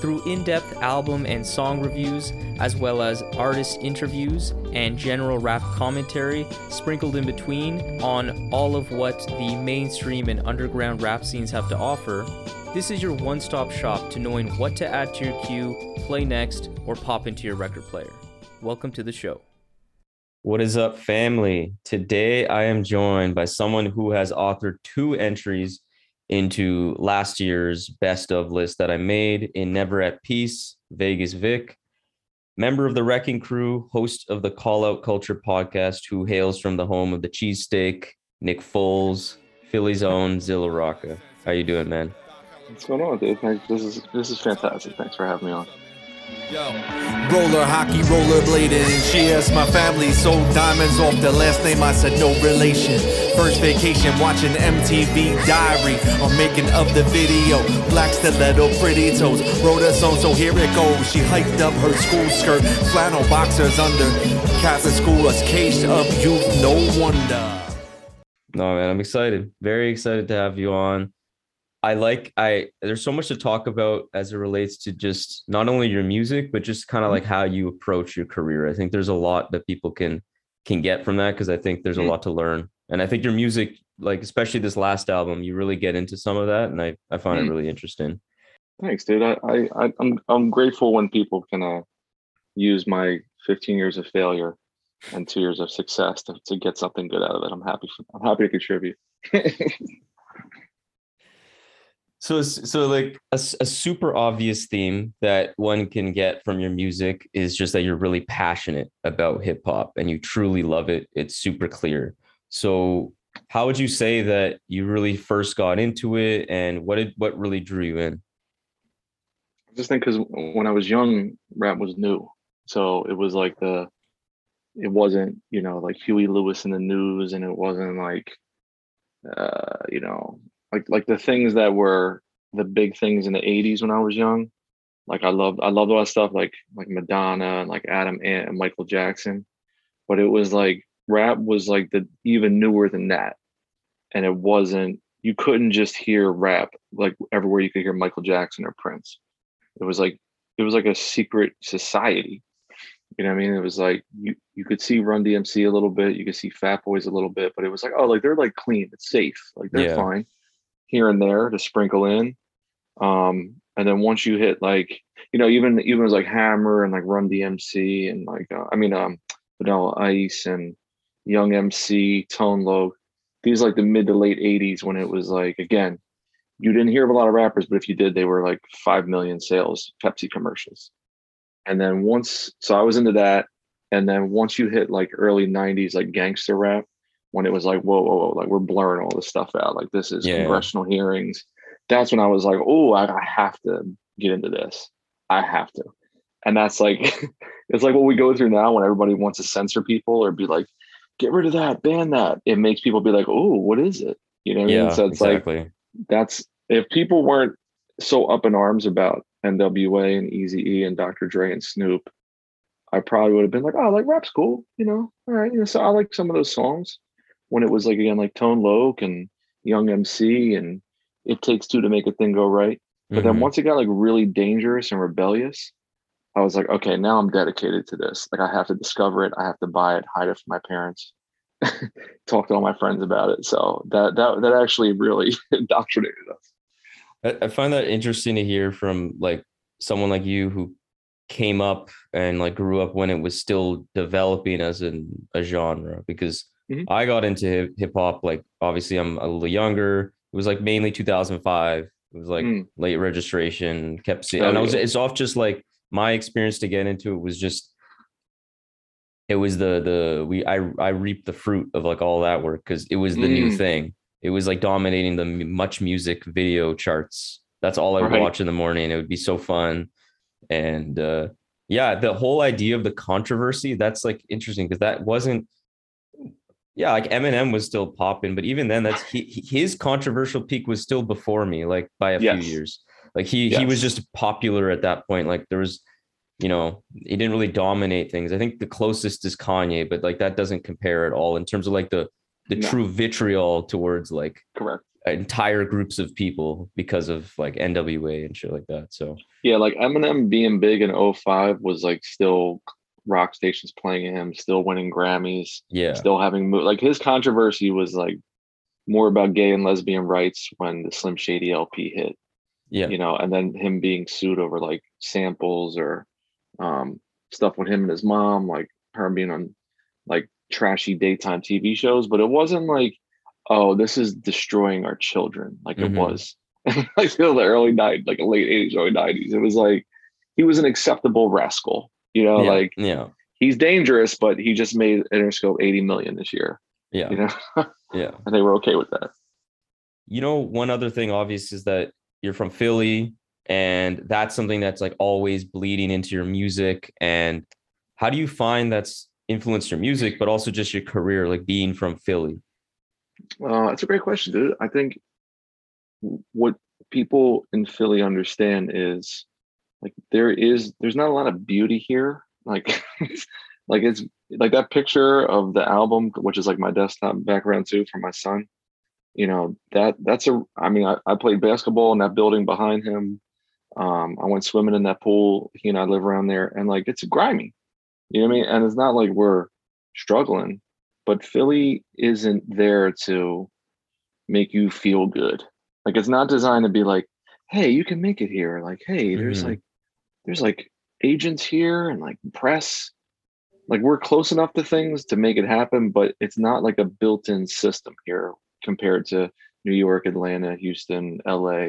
Through in-depth album and song reviews, as well as artist interviews and general rap commentary sprinkled in between on all of what the mainstream and underground rap scenes have to offer, this is your one-stop shop to knowing what to add to your queue, play next, or pop into your record player. Welcome to the show. What is up, family? Today I am joined by someone who has authored 2 entries into last year's best of list that I made in Never at Peace, Vegas Vic, member of the Wrecking Crew, host of the Call Out Culture podcast, who hails from the home of the cheesesteak, Nick Foles, Philly's own Zilla Rocca. How you doing, man? What's going on, dude? Thanks. This is fantastic. Thanks for having me on. Yo, roller hockey, rollerbladed, and cheers. My family sold diamonds off the last name. I said no relation. First vacation watching MTV Diary or making of the video. Black stiletto, pretty toes. Wrote a song, so here it goes. She hiked up her school skirt, flannel boxers under. Catholic school was caged up youth, no wonder. No, man, I'm excited. Very excited to have you on. There's so much to talk about as it relates to just not only your music, but just kind of like how you approach your career. I think there's a lot that people can get from that, because I think there's a lot to learn. And I think your music, like especially this last album, you really get into some of that, and I find it really interesting. Thanks, dude. I'm grateful when people can use my 15 years of failure and 2 years of success to get something good out of it. I'm happy to contribute. So like a super obvious theme that one can get from your music is just that you're really passionate about hip hop and you truly love it. It's super clear. So how would you say that you really first got into it, and what really drew you in? I just think because when I was young, rap was new. So it was like it wasn't, you know, like Huey Lewis in the news, and it wasn't like, you know, like the things that were the big things in the 80s when I was young. Like I loved all that stuff, like Madonna and like Adam Ant and Michael Jackson. But it was like rap was like the even newer than that. And it wasn't, you couldn't just hear rap like everywhere you could hear Michael Jackson or Prince. It was like a secret society. You know what I mean? It was like you could see Run DMC a little bit, you could see Fat Boys a little bit, but it was like, oh, like they're like clean, it's safe, like they're fine. Here and there to sprinkle in. And then once you hit like, you know, even it was like Hammer and like Run DMC and like, Vanilla Ice and Young MC, Tone Loc, these like the mid to late 80s when it was like, again, you didn't hear of a lot of rappers, but if you did, they were like 5 million sales, Pepsi commercials. And then so I was into that. And then once you hit like early 90s, like gangster rap, when it was like, whoa, like we're blurring all this stuff out. Like this is congressional hearings. That's when I was like, oh, I have to get into this. I have to. And that's like, it's like what we go through now when everybody wants to censor people or be like, get rid of that, ban that. It makes people be like, oh, what is it? You know what I mean? So it's exactly. Like, that's, if people weren't so up in arms about NWA and Eazy-E and Dr. Dre and Snoop, I probably would have been like, oh, like rap's cool, you know? All right. You know, so I like some of those songs. When it was like, again, like Tone Loc and Young MC and It Takes Two to Make a Thing Go Right. But then once it got like really dangerous and rebellious, I was like, okay, now I'm dedicated to this. Like I have to discover it. I have to buy it, hide it from my parents, talk to all my friends about it. So that actually really indoctrinated us. I find that interesting to hear from like someone like you who came up and like grew up when it was still developing as a genre, because I got into hip hop, like obviously I'm a little younger. It was like mainly 2005. It was like late registration, kept seeing, and it's off just like my experience to get into it was just, it was I reaped the fruit of like all that work, because it was the new thing. It was like dominating the Much Music video charts. That's all I would watch in the morning. It would be so fun. And yeah, the whole idea of the controversy, that's like interesting because that wasn't, yeah, like Eminem was still popping, but even then, that's his controversial peak was still before me, like by a few years. Like he was just popular at that point. Like there was, you know, he didn't really dominate things. I think the closest is Kanye, but like that doesn't compare at all in terms of like the true vitriol towards like entire groups of people because of like NWA and shit like that. So yeah, like Eminem being big in 2005 was like still rock stations playing him, still winning Grammys, still having like his controversy was like more about gay and lesbian rights when the Slim Shady LP hit, you know, and then him being sued over like samples or stuff with him and his mom, like her being on like trashy daytime TV shows. But it wasn't like, oh, this is destroying our children, like it was like still the early 90s, like late 80s, early 90s. It was like he was an acceptable rascal, you know, like he's dangerous, but he just made Interscope 80 million this year. You know? And they were okay with that. You know, one other thing obvious is that you're from Philly, and that's something that's like always bleeding into your music. And how do you find that's influenced your music, but also just your career, like being from Philly? That's a great question, dude. I think what people in Philly understand is like there's not a lot of beauty here. Like, like it's like that picture of the album, which is like my desktop background too for my son. You know, I played basketball in that building behind him. I went swimming in that pool. He and I live around there, and like it's grimy. You know what I mean? And it's not like we're struggling, but Philly isn't there to make you feel good. Like it's not designed to be like, hey, you can make it here. Like, hey, there's like agents here and like press. Like we're close enough to things to make it happen, but it's not like a built-in system here compared to New York, Atlanta, Houston, LA,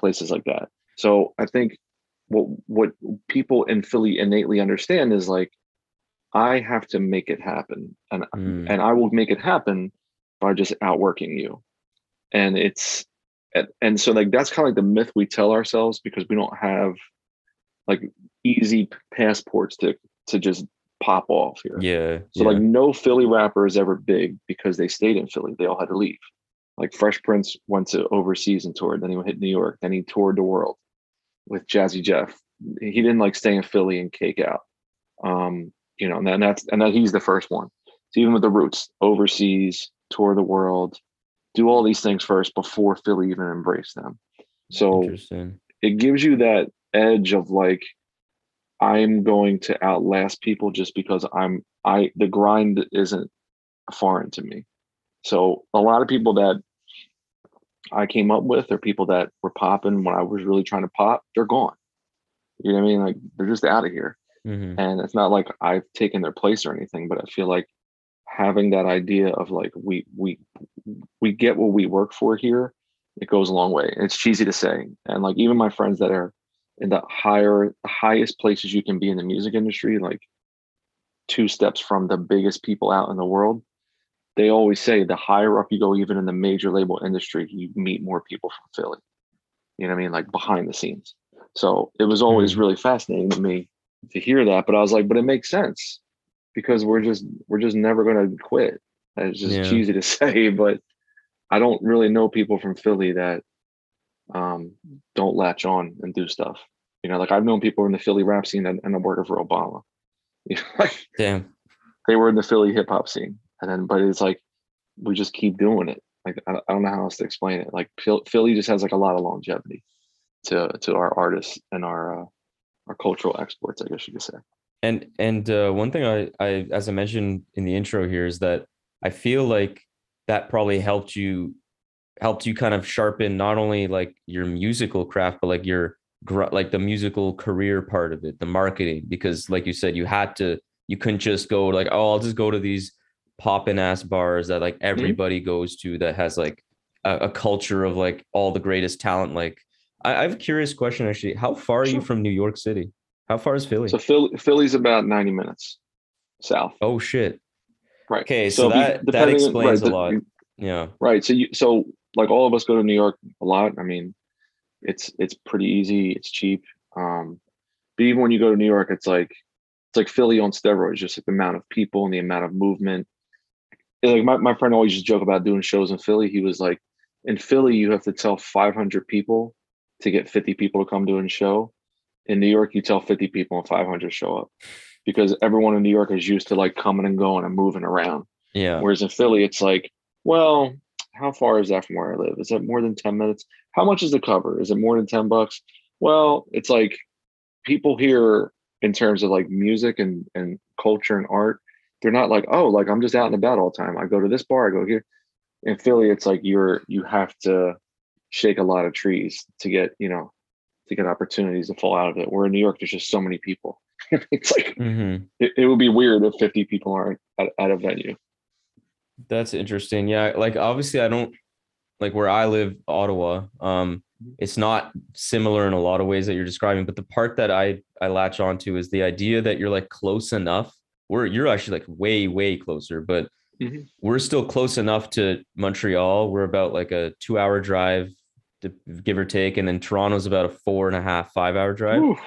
places like that. So I think what people in Philly innately understand is like, I have to make it happen, and I will make it happen by just outworking you. And so like that's kind of like the myth we tell ourselves because we don't have like easy passports to just pop off here. Like no Philly rapper is ever big because they stayed in Philly. They all had to leave. Like Fresh Prince went to overseas and toured, then he hit New York, then he toured the world with Jazzy Jeff. He didn't like stay in Philly and cake out. You know, and then he's the first one. So even with the Roots, overseas, tour the world, do all these things first before Philly even embraced them. So it gives you that edge of like, I'm going to outlast people just because the grind isn't foreign to me. So a lot of people that I came up with or people that were popping when I was really trying to pop, they're gone. You know what I mean? Like they're just out of here. Mm-hmm. And it's not like I've taken their place or anything, but I feel like having that idea of like we get what we work for here, it goes a long way. And it's cheesy to say, and like even my friends that are in the highest places you can be in the music industry, like two steps from the biggest people out in the world, they always say the higher up you go, even in the major label industry, you meet more people from Philly. You know what I mean? Like behind the scenes. So it was always really fascinating to me to hear that, but I was like, but it makes sense because we're just never going to quit. It's just cheesy to say, but I don't really know people from Philly that don't latch on and do stuff. You know, like I've known people in the Philly rap scene that end up working for Obama. You know, like, damn, they were in the Philly hip hop scene, but it's like we just keep doing it. Like I don't know how else to explain it. Like Philly just has like a lot of longevity to our artists and our cultural exports, I guess you could say. And one thing I, as I mentioned in the intro here, is that I feel like that probably helped you kind of sharpen not only like your musical craft, but like your like the musical career part of it, the marketing, because like you said, you couldn't just go like, oh, I'll just go to these poppin' ass bars that like everybody goes to that has like a culture of like all the greatest talent. Like I have a curious question, actually. How far are you from New York City? How far is Philly? So Philly's about 90 minutes south. Oh shit! Right. Okay, so that explains a lot. Yeah. Right. So like all of us go to New York a lot. I mean, it's pretty easy. It's cheap. But even when you go to New York, it's like Philly on steroids, just like the amount of people and the amount of movement. Like my friend always just joke about doing shows in Philly. He was like, in Philly, you have to tell 500 people to get 50 people to come to a show. In New York, you tell 50 people and 500 show up, because everyone in New York is used to like coming and going and moving around. Yeah. Whereas in Philly, it's like, well, how far is that from where I live? Is that more than 10 minutes? How much is the cover? Is it more than $10? Well, it's like people here in terms of like music and culture and art, they're not like, oh, like I'm just out and about all the time. I go to this bar, I go here. In Philly, it's like you have to shake a lot of trees to get, to get opportunities to fall out of it. Where in New York, there's just so many people. It's like, mm-hmm. it would be weird if 50 people aren't at a venue. That's interesting. Yeah. Like, obviously I don't like where I live, Ottawa. It's not similar in a lot of ways that you're describing, but the part that I latch onto is the idea that you're like close enough, or you're actually like way, way closer, but mm-hmm. we're still close enough to Montreal. We're about like a 2-hour drive, to give or take. And then Toronto's about a 4.5-5 hour drive. Oof,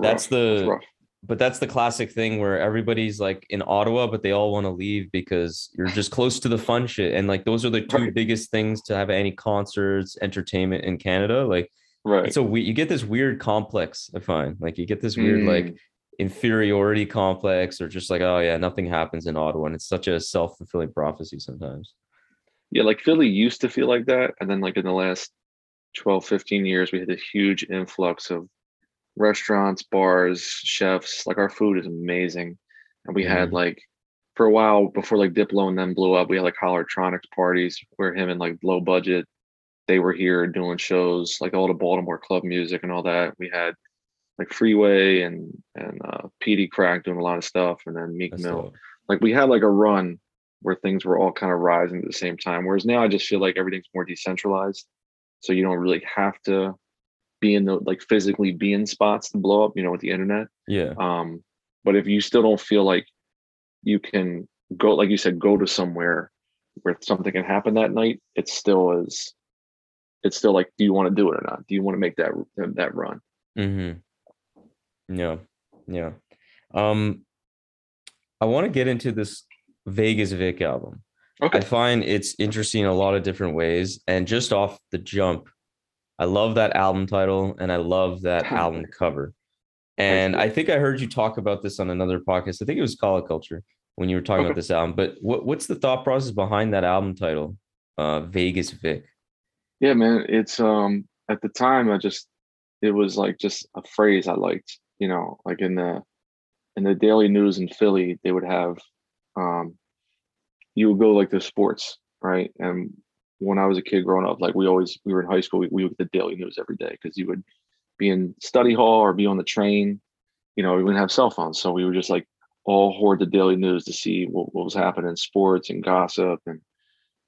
that's rough. But that's the classic thing where everybody's like in Ottawa, but they all want to leave because you're just close to the fun shit. And like, those are the two biggest things to have any concerts, entertainment in Canada. Like, right. So you get this weird complex, I find. Like you get this weird, like inferiority complex, or just like, oh yeah, nothing happens in Ottawa. And it's such a self-fulfilling prophecy sometimes. Yeah. Like Philly used to feel like that. And then like in the last 12, 15 years, we had a huge influx of restaurants, bars, chefs. Like our food is amazing, and we had like for a while before like Diplo and them blew up, we had like Holertronics parties where him and like Low Budget, they were here doing shows, like all the Baltimore club music and all that. We had like Freeway and PD Crack doing a lot of stuff, and then Meek Mill. Like we had like a run where things were all kind of rising at the same time. Whereas now I just feel like everything's more decentralized, so you don't really have to be in the like physically be in spots to blow up, with the internet. Yeah. But if you still don't feel like you can go, like you said, go to somewhere where something can happen that night, it's still like, do you want to do it or not? Do you want to make that run? Mm-hmm. Yeah. Yeah. I want to get into this Vegas Vic album. Okay. I find it's interesting in a lot of different ways. And just off the jump, I love that album title, and I love that album cover. And I think I heard you talk about this on another podcast. I think it was Call Out Culture when you were talking about this album. But what's the thought process behind that album title, Vegas Vic? Yeah, man. It's at the time it was like just a phrase I liked. Like in the daily news in Philly, they would have you would go like to sports, right? And when I was a kid growing up, like we were in high school, we would get the daily news every day because you would be in study hall or be on the train. We wouldn't have cell phones. So we would just like all hoard the daily news to see what was happening in sports and gossip and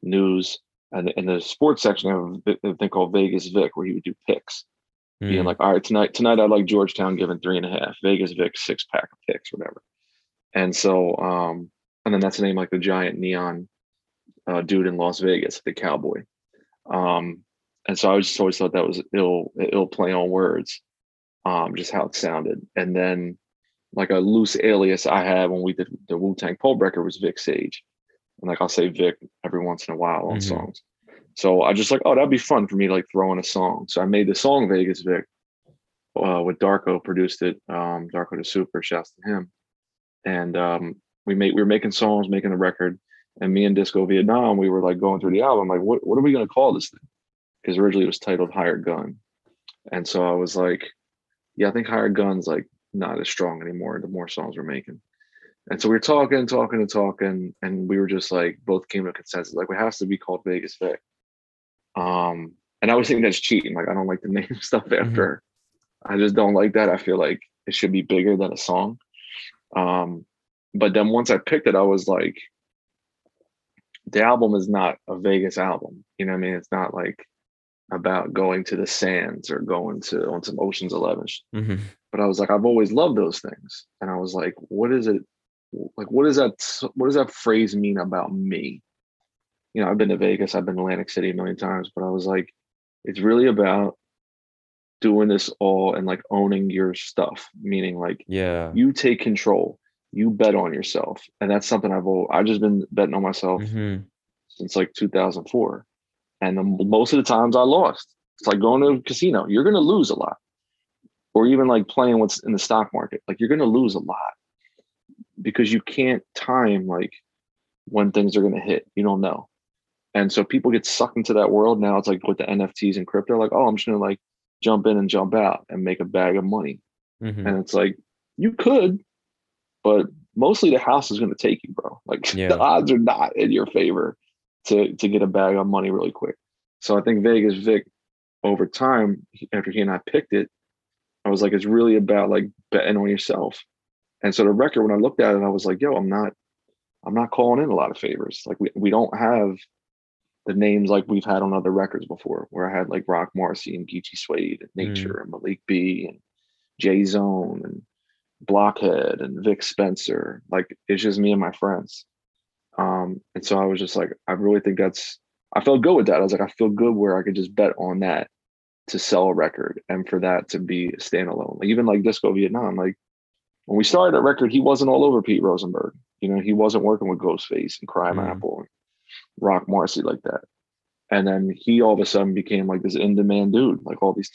news. And in the sports section, I have a thing called Vegas Vic where he would do picks. Being like, all right, tonight I like Georgetown giving 3.5, Vegas Vic 6-pack of picks, whatever. And so, and then that's the name like the giant neon dude in Las Vegas, the cowboy. And so I just always thought that was ill play on words, just how it sounded. And then like a loose alias I had when we did the Wu-Tang Pollbreaker was Vic Sage. And like, I'll say Vic every once in a while on songs. So I just like, oh, that'd be fun for me to like throw in a song. So I made the song Vegas Vic with Darko, produced it. Darko the Super, shouts to him. And we were making songs, making the record. And me and Disco Vietnam, we were like going through the album, like, what are we going to call this thing? Because originally it was titled Hired Gun. And so I was like, yeah, I think Hired Gun's like not as strong anymore, the more songs we're making. And so we were talking, and we were just like, both came to a consensus, like, it has to be called Vegas Vic. And I was thinking that's cheating. Like, I don't like the name stuff after. I just don't like that. I feel like it should be bigger than a song. But then once I picked it, I was like, the album is not a Vegas album. You know what I mean? It's not like about going to the Sands or going to on some Ocean's 11. But I was like, I've always loved those things. And I was like, what is it? Like, what does that phrase mean about me? I've been to Vegas, I've been to Atlantic City a million times, but I was like, it's really about doing this all and like owning your stuff, meaning like, yeah, you take control, you bet on yourself. And that's something I've just been betting on myself since like 2004. And most of the times I lost. It's like going to a casino, you're going to lose a lot. Or even like playing what's in the stock market, like you're going to lose a lot because you can't time like when things are going to hit, you don't know. And so people get sucked into that world. Now it's like with the NFTs and crypto, like, oh, I'm just going to like jump in and jump out and make a bag of money. Mm-hmm. And it's like, you could, but mostly the house is going to take you, bro. Like the odds are not in your favor to get a bag of money really quick. So I think Vegas Vic, over time, after he and I picked it, I was like, it's really about like betting on yourself. And so the record, when I looked at it, I was like, yo, I'm not calling in a lot of favors. Like we don't have the names like we've had on other records before, where I had like Rock Marcy and Geechee Suede and Nature and Malik B and J Zone and Blockhead and Vic Spencer. Like it's just me and my friends. And so I was just like, I really think I felt good with that. I was like, I feel good where I could just bet on that to sell a record and for that to be standalone. Like even like Disco Vietnam, like when we started that record, he wasn't all over Pete Rosenberg. You know, he wasn't working with Ghostface and Crime Apple and Rock Marcy like that. And then he all of a sudden became like this in-demand dude, like all these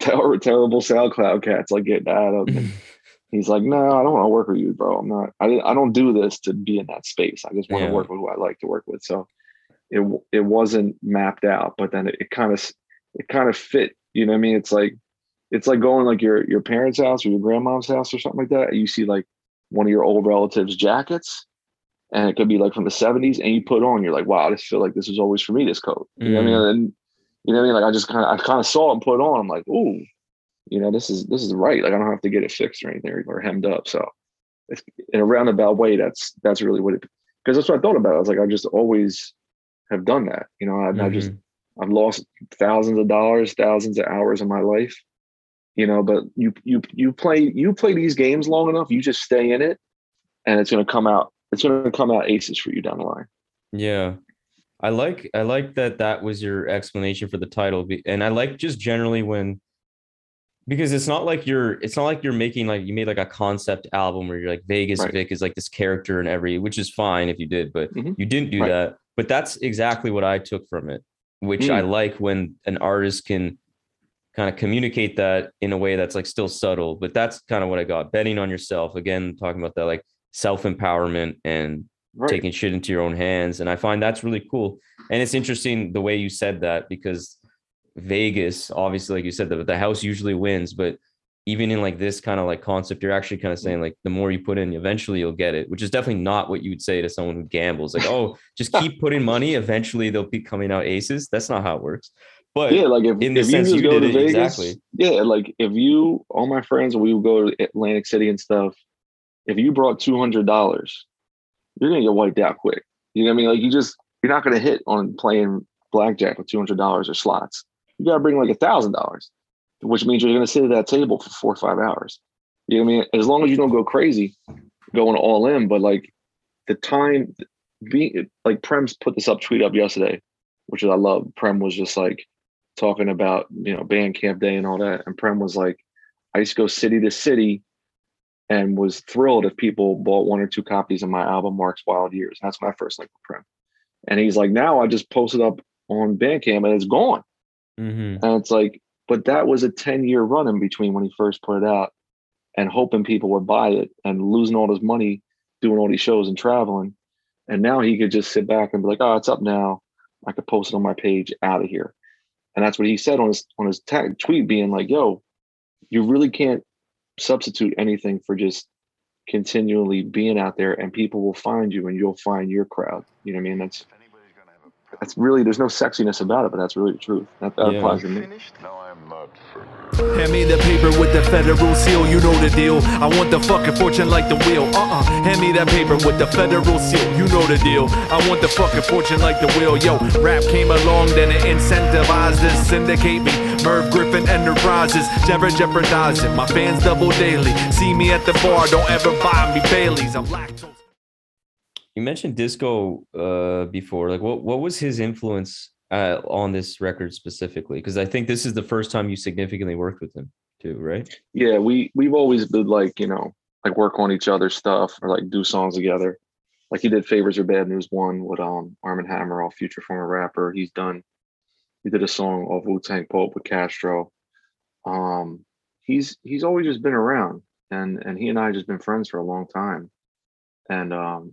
terrible SoundCloud cats like getting out of him. He's like, no, I don't want to work with you, bro. I don't do this to be in that space. I just want to work with who I like to work with. So it wasn't mapped out, but then it kind of fit, you know what I mean? It's like going like your parents' house or your grandma's house or something like that. And you see like one of your old relatives' jackets, and it could be like from the 70s, and you put on, you're like, wow, I just feel like this was always for me, this coat. You know what I mean? And you know what I mean? Like I kind of saw it and put it on. I'm like, ooh, you know, this is right. Like I don't have to get it fixed or anything or hemmed up. So it's, in a roundabout way, that's really what it, because that's what I thought about. I was like, I just always have done that. You know, I've lost thousands of dollars, thousands of hours of my life, you know, but you play these games long enough, you just stay in it, and it's going to come out aces for you down the line. Yeah. I like that was your explanation for the title. And I like just generally because it's not like you're making like, you made like a concept album where you're like Vegas Vic is like this character and which is fine if you did, but you didn't do that. But that's exactly what I took from it, which I like when an artist can kind of communicate that in a way that's like still subtle, but that's kind of what I got. Betting on yourself, again, talking about that, like self-empowerment and taking shit into your own hands. And I find that's really cool. And it's interesting the way you said that, because Vegas, obviously, like you said, the house usually wins, but even in like this kind of like concept, you're actually kind of saying like the more you put in, eventually you'll get it, which is definitely not what you would say to someone who gambles. Like, oh, just keep putting money. Eventually they'll be coming out aces. That's not how it works. But yeah, like if you go to Vegas, yeah, like if you, all my friends, we would go to Atlantic City and stuff. If you brought $200, you're going to get wiped out quick. You know what I mean? Like you're not going to hit on playing blackjack with $200 or slots. You got to bring like $1,000. Which means you're going to sit at that table for 4 or 5 hours. You know what I mean? As long as you don't go crazy, going all in. But like the time, like Prem's put this tweet up yesterday, which is I love. Prem was just like talking about, you know, Bandcamp Day and all that. And Prem was like, I used to go city to city and was thrilled if people bought 1 or 2 copies of my album, Mark's Wild Years. And that's my first link with Prem. And he's like, now I just posted up on Bandcamp and it's gone. Mm-hmm. And it's like, but that was a 10-year run in between when he first put it out and hoping people would buy it and losing all his money, doing all these shows and traveling. And now he could just sit back and be like, oh, it's up now. I could post it on my page, out of here. And that's what he said on his tag tweet, being like, yo, you really can't substitute anything for just continually being out there, and people will find you and you'll find your crowd. You know what I mean? That's really, there's no sexiness about it, but that's really the truth. That applies to me. Hand me the paper with the federal seal, you know the deal. I want the fucking fortune like the wheel. Hand me that paper with the federal seal, you know the deal. I want the fucking fortune like the wheel. Yo, rap came along, then it incentivized and syndicate me. Merv Griffin Enterprises, never jeopardizing. My fans double daily. See me at the bar, don't ever buy me Baileys. I'm lactose. You mentioned Disco before. Like, what was his influence on this record specifically? Because I think this is the first time you significantly worked with him too, right? Yeah, we've always been like, you know, like work on each other's stuff or like do songs together. Like he did Favors or Bad News 1 with Arm & Hammer, all future former rapper. He did a song off Wu-Tang Pulp with Castro. He's always just been around, and he and I have just been friends for a long time. And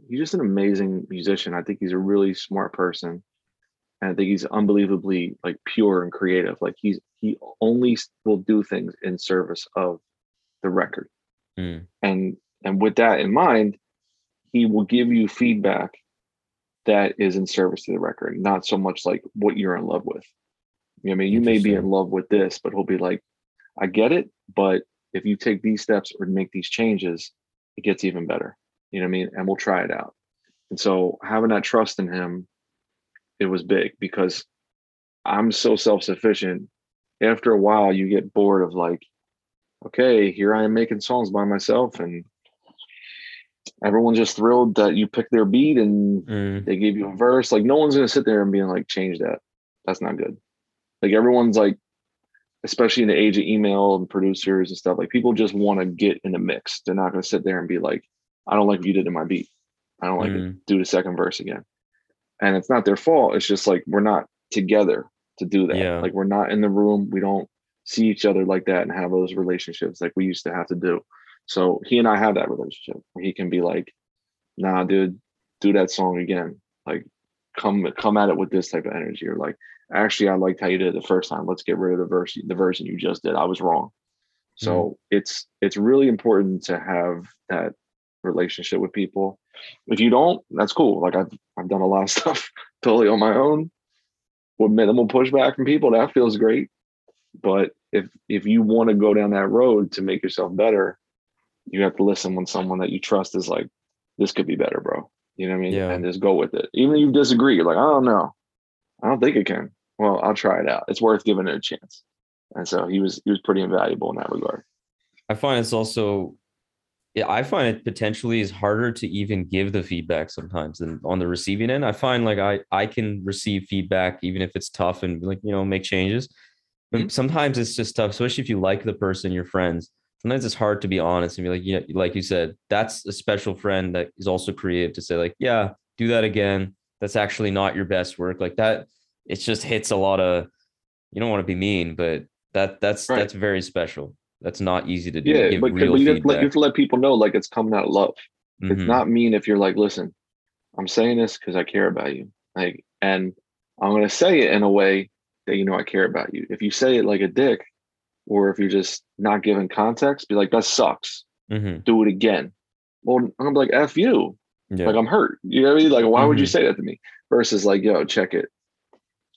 he's just an amazing musician. I think he's a really smart person. And I think he's unbelievably like pure and creative. Like he only will do things in service of the record. Mm. And with that in mind, he will give you feedback that is in service to the record, not so much like what you're in love with. You know what I mean? You may be in love with this, but he'll be like, I get it, but if you take these steps or make these changes, it gets even better. You know what I mean? And we'll try it out. And so having that trust in him, it was big, because I'm so self-sufficient. After a while, you get bored of like, okay, here I am making songs by myself, and everyone's just thrilled that you picked their beat and they gave you a verse. Like no one's going to sit there and be like, change that. That's not good. Like everyone's like, especially in the age of email and producers and stuff, like people just want to get in the mix. They're not going to sit there and be like, I don't like what you did in my beat. I don't like it. Do the second verse again. And it's not their fault. It's just like, we're not together to do that. Yeah. Like we're not in the room. We don't see each other like that and have those relationships like we used to have to do. So he and I have that relationship where he can be like, nah, dude, do that song again. Like come at it with this type of energy. Or like, actually, I liked how you did it the first time. Let's get rid of the version you just did. I was wrong. So it's really important to have that relationship with people. If you don't, that's cool. Like I've done a lot of stuff totally on my own with minimal pushback from people. That feels great. But if you want to go down that road to make yourself better, you have to listen when someone that you trust is like, this could be better, bro. You know what I mean? Yeah. And just go with it. Even if you disagree, you're like, I don't know. I don't think it can. Well, I'll try it out. It's worth giving it a chance. And so he was pretty invaluable in that regard. I find it's also, yeah, I find it potentially is harder to even give the feedback sometimes than on the receiving end. I find like I can receive feedback even if it's tough and like, you know, make changes. But sometimes it's just tough, especially if you like the person, your friends. Sometimes it's hard to be honest and be like, you know, like you said, that's a special friend that is also creative to say like, yeah, do that again. That's actually not your best work. Like that, it just hits a lot of, you don't want to be mean, but that's right. That's very special. That's not easy to do. Yeah, give but real feedback. You have to let people know like it's coming out of love. Mm-hmm. It's not mean if you're like, listen, I'm saying this because I care about you. Like, and I'm gonna say it in a way that you know I care about you. If you say it like a dick, or if you're just not giving context, be like, that sucks. Do it again. Well, I'm gonna be like, F you. Yeah. Like, I'm hurt. You know what I mean? Like, why would you say that to me? Versus like, yo, check it.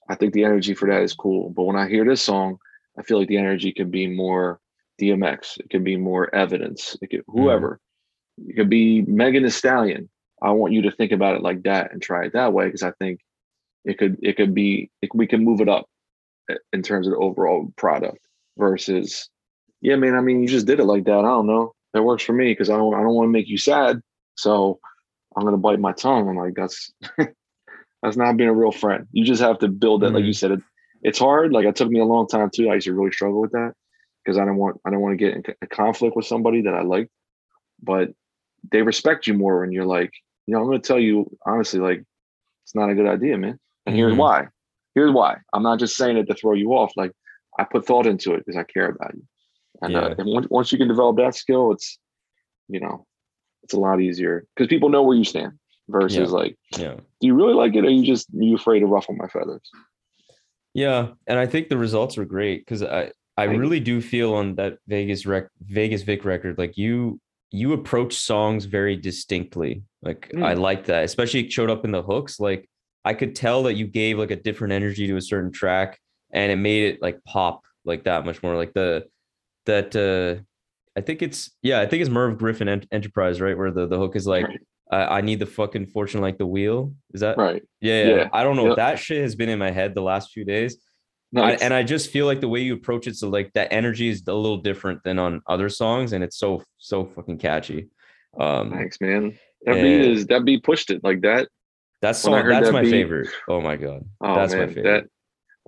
I think the energy for that is cool. But when I hear this song, I feel like the energy could be more DMX. It could be more Evidence. It could, whoever. It could be Megan Thee Stallion. I want you to think about it like that and try it that way, because I think we can move it up in terms of the overall product. Versus, yeah, man, I mean, you just did it like that. I don't know. That works for me because I don't want to make you sad. So I'm gonna bite my tongue. I'm like, that's that's not being a real friend. You just have to build that, like you said. It's hard. Like it took me a long time too. I used to really struggle with that because I don't want to get in a conflict with somebody that I like. But they respect you more when you're like, you know, I'm gonna tell you honestly, like it's not a good idea, man. And here's why. Here's why. I'm not just saying it to throw you off. Like, I put thought into it because I care about you. And, yeah. and once you can develop that skill, it's, you know, it's a lot easier because people know where you stand versus do you really like it? Or are you afraid to ruffle my feathers? Yeah. And I think the results were great because I really do feel on that Vegas Vic record, like you approach songs very distinctly. Like I like that, especially it showed up in the hooks. Like I could tell that you gave like a different energy to a certain track. And it made it like pop like that much more. Like I think it's Merv Griffin Enterprise, right? Where the hook is like, right. I need the fucking fortune like the wheel. Is that right? Yeah. I don't know. Yep. That shit has been in my head the last few days. Nice. And I just feel like the way you approach it, so like that energy is a little different than on other songs, and it's so fucking catchy. Thanks, man. That beat pushed it like that. That song, that's that my beat, favorite. Oh my god, that's my favorite.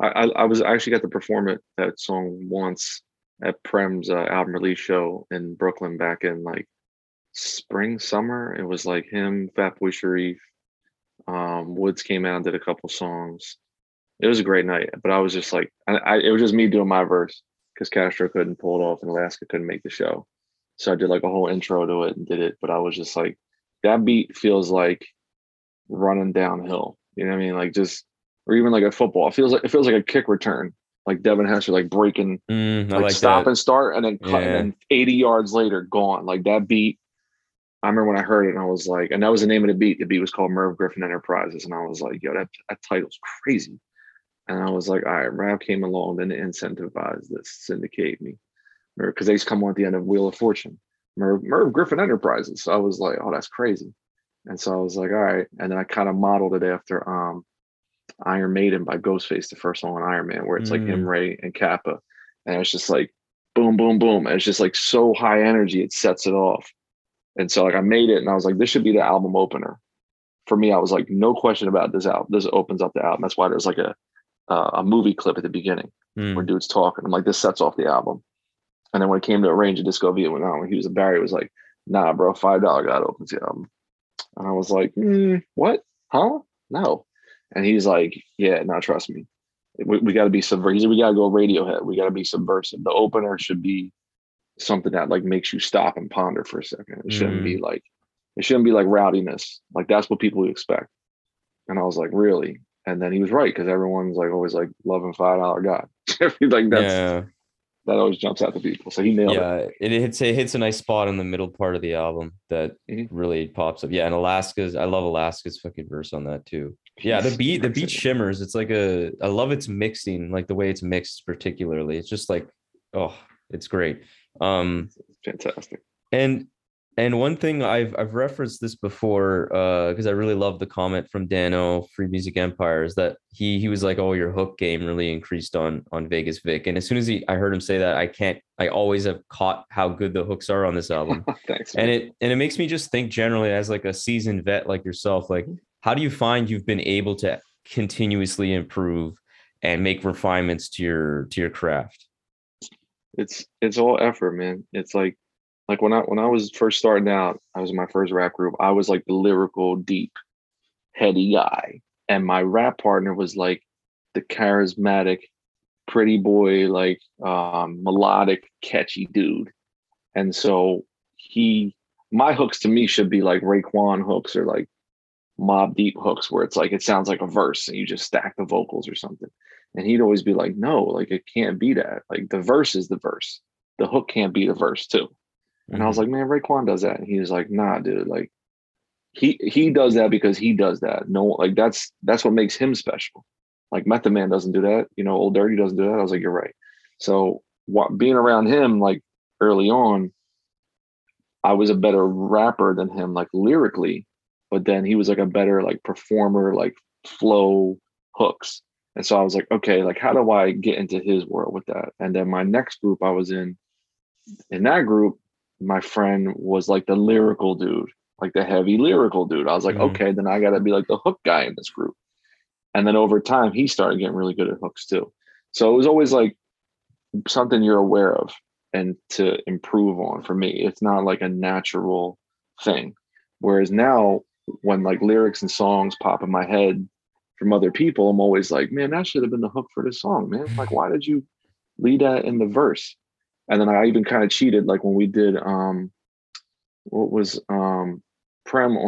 I was actually got to perform it that song once at Prem's album release show in Brooklyn back in like spring summer. It was like him, Fatboy Sharif, Woods came out and did a couple songs. It was a great night, but I was just like, it was just me doing my verse because Castro couldn't pull it off and Alaska couldn't make the show. So I did like a whole intro to it and did it, but I was just like, that beat feels like running downhill. You know what I mean? Like just, or even like a football. It feels like a kick return. Like Devin Hester, like breaking, like stop that. And start and then cut, yeah. And then 80 yards later, gone. Like that beat. I remember when I heard it and I was like, and that was the name of the beat. The beat was called Merv Griffin Enterprises. And I was like, yo, that title's crazy. And I was like, all right, rap came along and incentivized this, syndicate me. Because they used to come on at the end of Wheel of Fortune. Merv Griffin Enterprises. So I was like, oh, that's crazy. And so I was like, all right. And then I kind of modeled it after Iron Maiden by Ghostface, the first song on Iron Man, where it's like him, Ray, and Kappa. And it's just like, boom, boom, boom. And it's just like so high energy, it sets it off. And so like I made it and I was like, this should be the album opener. For me, I was like, no question about this album. This opens up the album. That's why there's like a movie clip at the beginning where dude's talking. I'm like, this sets off the album. And then when it came to arrange a Disco Vietnam, when he was a Barry, was like, nah, bro, $5 God opens the album. And I was like, what? Huh? No. And he's like, yeah, no, trust me. We got to be subversive. We got to go Radiohead. We got to be subversive. The opener should be something that like makes you stop and ponder for a second. It shouldn't be like, rowdiness. Like that's what people expect. And I was like, really? And then he was right. Cause everyone's like always like loving $5 God. Like that's, yeah. That always jumps out to people. So he nailed it. Yeah, it hits a nice spot in the middle part of the album that really pops up. Yeah. And I love Alaska's fucking verse on that too. Yeah, the beat shimmers. It's like I love its mixing, like the way it's mixed particularly. It's just like, oh, it's great. Fantastic. And one thing I've referenced this before, because I really love the comment from Dan O, Free Music Empire, is that he was like, oh, your hook game really increased on Vegas Vic. And as soon as I heard him say that, I always have caught how good the hooks are on this album. Thanks, man. And it makes me just think generally as like a seasoned vet like yourself, like, how do you find you've been able to continuously improve and make refinements to your craft? It's all effort, man. It's like when I was first starting out, I was in my first rap group. I was like the lyrical, deep, heady guy, and my rap partner was like the charismatic, pretty boy, like melodic, catchy dude. And so my hooks to me should be like Raekwon hooks or like Mob Deep hooks, where it's like it sounds like a verse and you just stack the vocals or something. And he'd always be like, no, like it can't be that. Like the verse is the verse, the hook can't be the verse too. And I was like, man, Raekwon does that. And he was like, nah, dude, like he does that because he does that. No, like that's what makes him special. Like Method Man doesn't do that, you know, Old Dirty doesn't do that. I was like, you're right. So being around him, like early on, I was a better rapper than him, like lyrically. But then he was like a better like performer, like flow hooks. And so I was like, okay, like how do I get into his world with that? And then my next group I was in that group, my friend was like the lyrical dude, like the heavy lyrical dude. I was like, okay, then I got to be like the hook guy in this group. And then over time, he started getting really good at hooks too. So it was always like something you're aware of and to improve on for me. It's not like a natural thing. Whereas now, when like lyrics and songs pop in my head from other people, I'm always like, man, that should have been the hook for this song, man. Like, why did you lead that in the verse? And then I even kind of cheated, like when we did Prem on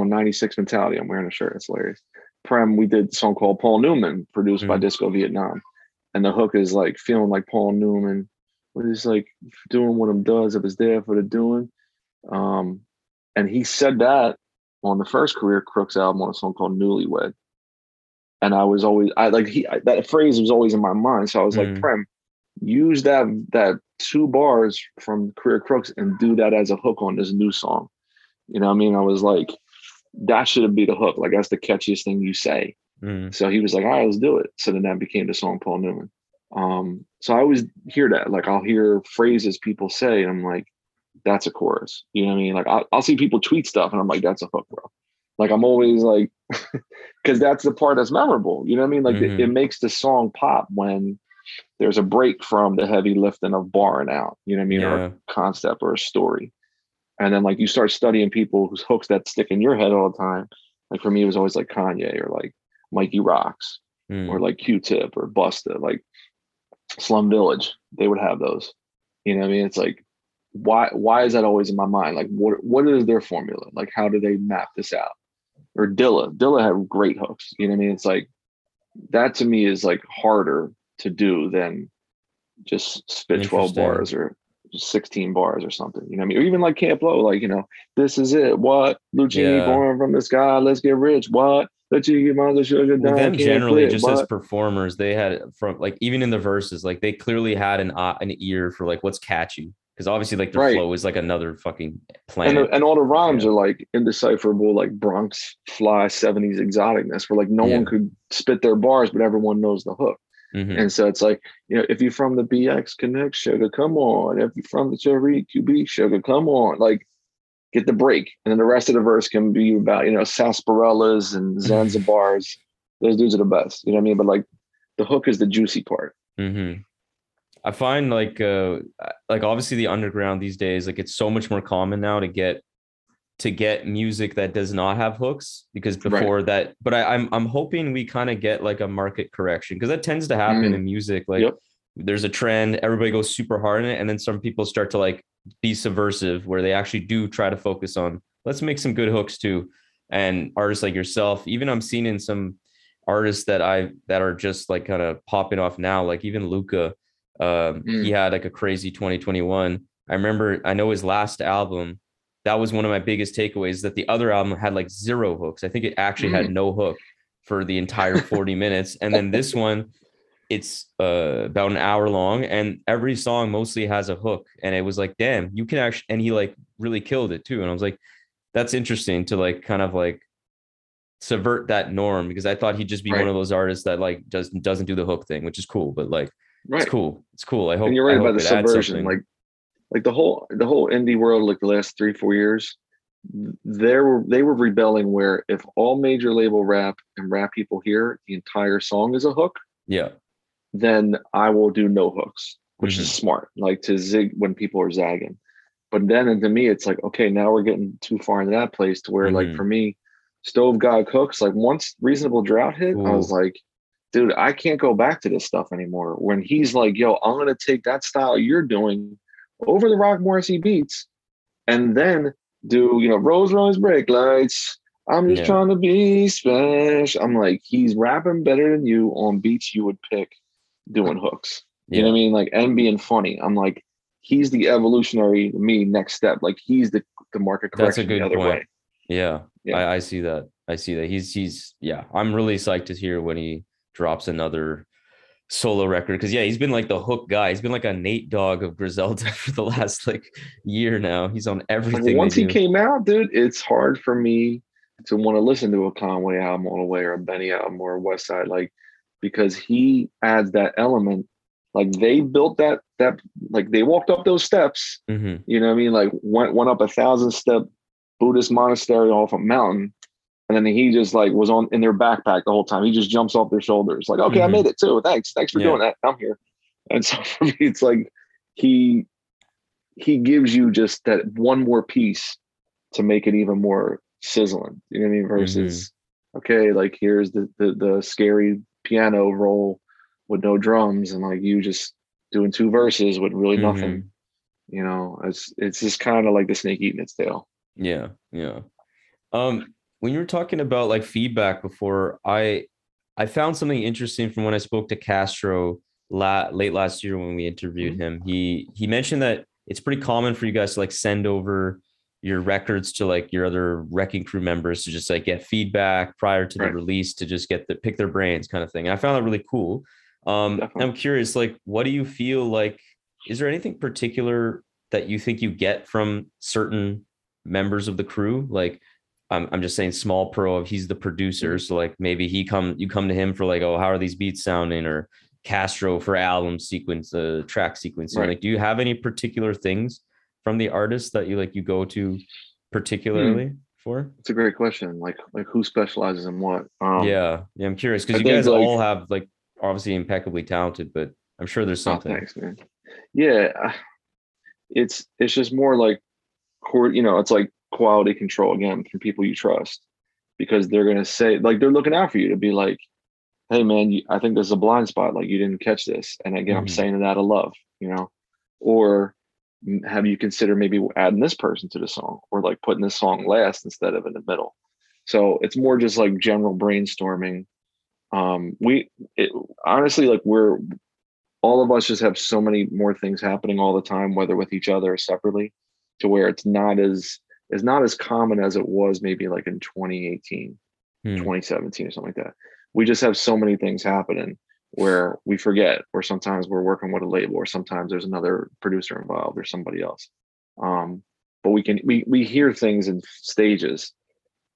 96 Mentality. I'm wearing a shirt, it's hilarious. Prem, we did a song called Paul Newman, produced by Disco Vietnam. And the hook is like feeling like Paul Newman, we're just like doing what him does if it's there for the doing. And he said that on the first Career Crooks album on a song called Newlywed. And I was always, that phrase was always in my mind. So I was like, Prem, use that two bars from Career Crooks and do that as a hook on this new song. You know what I mean? I was like, that should be the hook. Like, that's the catchiest thing you say. So he was like, all right, let's do it. So then that became the song Paul Newman. So I always hear that. Like, I'll hear phrases people say, and I'm like, that's a chorus. You know what I mean? Like I'll see people tweet stuff and I'm like, that's a hook, bro. Like I'm always like because that's the part that's memorable. You know what I mean? Like mm-hmm. it makes the song pop when there's a break from the heavy lifting of barring out, you know what I mean? Yeah. Or a concept or a story. And then like you start studying people whose hooks that stick in your head all the time. Like for me, it was always like Kanye or like Mikey Rocks or like Q-Tip or Busta, like Slum Village. They would have those, you know what I mean? It's like, why is that always in my mind? Like what is their formula? Like, how do they map this out? Or Dilla had great hooks. You know what I mean? It's like, that to me is like harder to do than just spit 12 bars or 16 bars or something. You know what I mean? Or even like Camp Low, like, you know, this is it. What? Lucini born from the sky. Let's get rich. What? Let you get my sugar down. Them generally, just as performers, they had from like, even in the verses, like they clearly had an ear for like what's catchy. Because obviously like the flow is like another fucking planet. And all the rhymes are like indecipherable, like Bronx fly 70s exoticness, where like no one could spit their bars, but everyone knows the hook. Mm-hmm. And so it's like, you know, if you're from the BX Connect, sugar, come on. If you're from the Cherry QB, sugar, come on. Like get the break. And then the rest of the verse can be about, you know, sarsaparillas and Zanzibars. Those dudes are the best. You know what I mean? But like the hook is the juicy part. Mm-hmm. I find like obviously the underground these days, like it's so much more common now to get music that does not have hooks, because before that, but I'm hoping we kind of get like a market correction, because that tends to happen in music. Like there's a trend, everybody goes super hard in it. And then some people start to like be subversive, where they actually do try to focus on, let's make some good hooks too. And artists like yourself, even I'm seeing in some artists that are just like kind of popping off now, like even Luca. He had like a crazy 2021. I know his last album, that was one of my biggest takeaways, that the other album had like zero hooks. I think it actually had no hook for the entire 40 minutes. And then this one, it's about an hour long, and every song mostly has a hook. And it was like, damn, you can actually, and he like really killed it too. And I was like, that's interesting to like kind of like subvert that norm, because I thought he'd just be one of those artists that like just doesn't do the hook thing, which is cool, but like It's cool. I hope. And you're right about the subversion. Like the whole indie world, like the last 3-4 years, they were rebelling, where if all major label rap and rap people hear the entire song is a hook, then I will do no hooks, which is smart. Like to zig when people are zagging. But then, and to me, it's like, okay, now we're getting too far into that place to where, like for me, Stove God Cooks. Like once Reasonable Drought hit, I was like, dude, I can't go back to this stuff anymore. When he's like, yo, I'm going to take that style you're doing over the Rock Marcy beats and then do, you know, Rolls-Royce brake lights. I'm just trying to be special. I'm like, he's rapping better than you on beats you would pick doing hooks. You know what I mean? Like, and being funny. I'm like, he's the evolutionary, me, next step. Like, he's the market correction. That's a good the other point. Way. Yeah. I see that. He's I'm really psyched to hear when he drops another solo record, because he's been like the hook guy. He's been like a Nate Dogg of Griselda for the last like year now. He's on everything. Once he came out, dude, it's hard for me to want to listen to a Conway album all the way, or a Benny album, or a West Side, like, because he adds that element. Like they built that like they walked up those steps. You know what I mean? Like went up 1,000-step Buddhist monastery off a mountain. And then he just like was on in their backpack the whole time. He just jumps off their shoulders. Like, okay, I made it too. Thanks for doing that. I'm here. And so for me, it's like he gives you just that one more piece to make it even more sizzling. You know what I mean? Versus, okay, like here's the scary piano roll with no drums, and like you just doing two verses with really nothing. You know, it's just kind of like the snake eating its tail. Yeah. When you were talking about like feedback before, I found something interesting from when I spoke to Castro late last year when we interviewed him. He mentioned that it's pretty common for you guys to like send over your records to like your other Wrecking Crew members to just like get feedback prior to the release, to just pick their brains kind of thing. And I found that really cool. I'm curious, like, what do you feel like, is there anything particular that you think you get from certain members of the crew? Like, I'm just saying Small Pro, he's the producer. So like maybe you come to him for like, oh, how are these beats sounding? Or Castro for album sequence, track sequence. Like, do you have any particular things from the artists that you go to particularly for? It's a great question. Like who specializes in what? Yeah, I'm curious because you guys all have obviously impeccably talented, but I'm sure there's something. Thanks, man. Yeah, it's just more like core. You know, it's like quality control again from people you trust, because they're gonna say they're looking out for you to be like, hey man, I think there's a blind spot. Like you didn't catch this, and again, I'm saying it out of love, you know, or have you considered maybe adding this person to the song, or like putting this song last instead of in the middle. So it's more just like general brainstorming. Honestly, like we're all of us just have so many more things happening all the time, whether with each other or separately, to where it's not as common as it was maybe like in 2018, 2017 or something like that. We just have so many things happening where we forget, or sometimes we're working with a label, or sometimes there's another producer involved or somebody else. But we hear things in stages.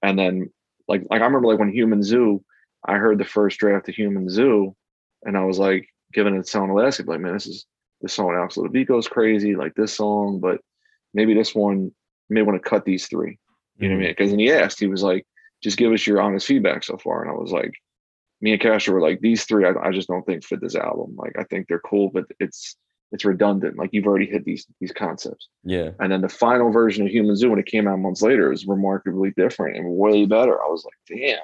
And then I remember like when Human Zoo, I heard the first draft of Human Zoo and I was like giving it to someone in Alaska, like, man, this song Alex Ludovico's crazy, like this song, but maybe this one may want to cut these three. You know what I mean? Because then he was like, just give us your honest feedback so far. And I was like, me and Castro were like, these three, I just don't think fit this album. Like, I think they're cool, but it's redundant. Like, you've already hit these concepts. Yeah. And then the final version of Human Zoo, when it came out months later, was remarkably different and way better. I was like, damn.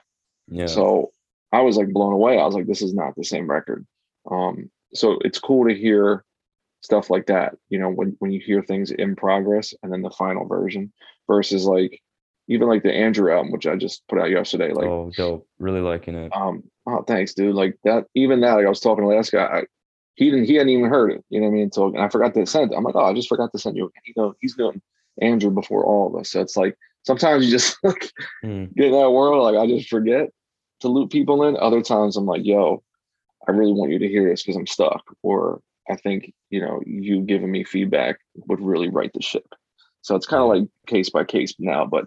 Yeah. So I was like blown away. I was like, this is not the same record. So it's cool to hear stuff like that, you know, when you hear things in progress and then the final version, versus like even like the Andrew album, which I just put out yesterday. Like, oh, dope. Really liking it. Oh, thanks, dude. Like that, even that, like I was talking to Alaska, he hadn't even heard it, you know what I mean? So, and I forgot to send it. I'm like, oh, I just forgot to send you. You know, he's doing Andrew before all of us. So it's like, sometimes you just get in that world. Like, I just forget to loop people in. Other times I'm like, yo, I really want you to hear this because I'm stuck. Or I think, you know, you giving me feedback would really right the ship. So it's kind of like case by case now, but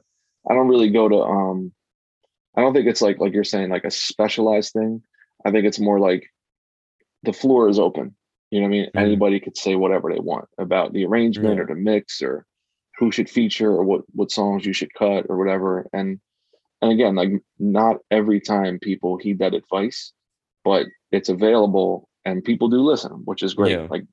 I don't really go to, I don't think it's like you're saying, like a specialized thing. I think it's more like the floor is open. You know what I mean? Mm-hmm. Anybody could say whatever they want about the arrangement or the mix or who should feature or what songs you should cut or whatever. And again, like not every time people heed that advice, but it's available and people do listen, which is great. Yeah. Like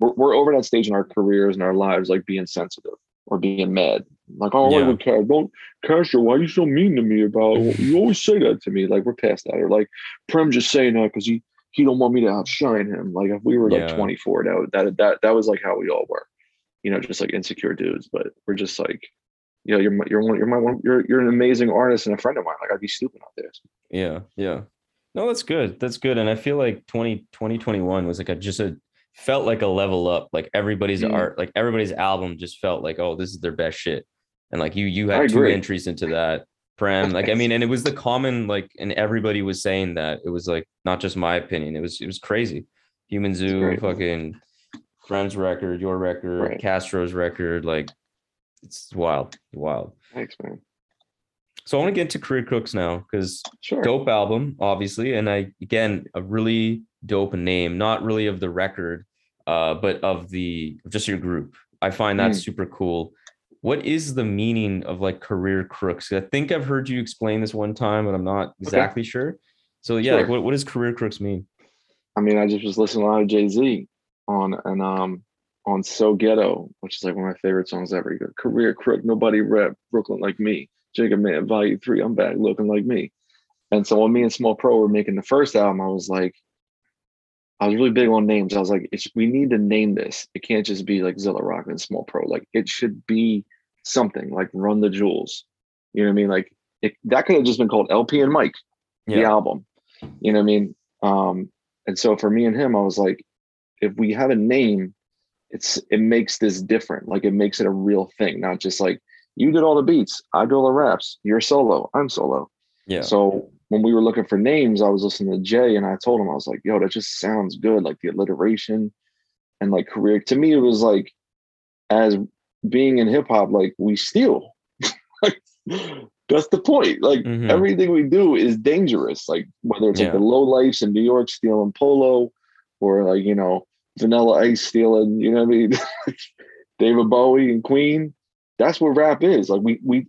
we're over that stage in our careers and our lives, like being sensitive or being mad. Like, oh, yeah. Don't, Castro, why are you so mean to me about, you always say that to me. Like, we're past that. Or like, Prem just saying that because he don't want me to outshine him. Like, if we were like 24, that was like how we all were, you know, just like insecure dudes. But we're just like, you know, you're an amazing artist and a friend of mine. Like, I'd be stupid out there. Yeah, yeah. No, that's good. That's good. And I feel like 2021 was like felt like a level up. Like everybody's art, like everybody's album just felt like, oh, this is their best shit. And like you had two entries into that, Prem. Like, I mean, and it was the common, like, and everybody was saying that. It was like, not just my opinion. It was crazy. Human Zoo, fucking Prem's record, your record, Castro's record. Like, it's wild. Thanks, man. So I want to get to Career Crooks now, because dope album, obviously. And a really dope name, not really of the record, but of just your group. I find that super cool. What is the meaning of like Career Crooks? I think I've heard you explain this one time, but I'm not exactly sure. So yeah, like what does Career Crooks mean? I mean, I just was listening to a lot of Jay-Z on So Ghetto, which is like one of my favorite songs ever. You go, Career Crook, nobody rap Brooklyn like me. Jacob Man, Volume 3, I'm back looking like me. And so when me and Small Pro were making the first album, I was really big on names. I was like, we need to name this. It can't just be like Zilla Rocca and Small Pro. Like it should be something like Run the Jewels. You know what I mean? Like that could have just been called LP and Mike, the album. You know what I mean? And so for me and him, I was like, if we have a name, it makes this different. Like it makes it a real thing, not just like, you did all the beats, I did all the raps, you're solo, I'm solo. Yeah. So when we were looking for names, I was listening to Jay and I told him, I was like, yo, that just sounds good. Like the alliteration and like career. To me, it was like, as being in hip hop, like we steal. Like, that's the point. Like everything we do is dangerous. Like whether it's like the low lifes in New York stealing Polo, or like, you know, Vanilla Ice stealing, you know what I mean? David Bowie and Queen. That's what rap is. Like we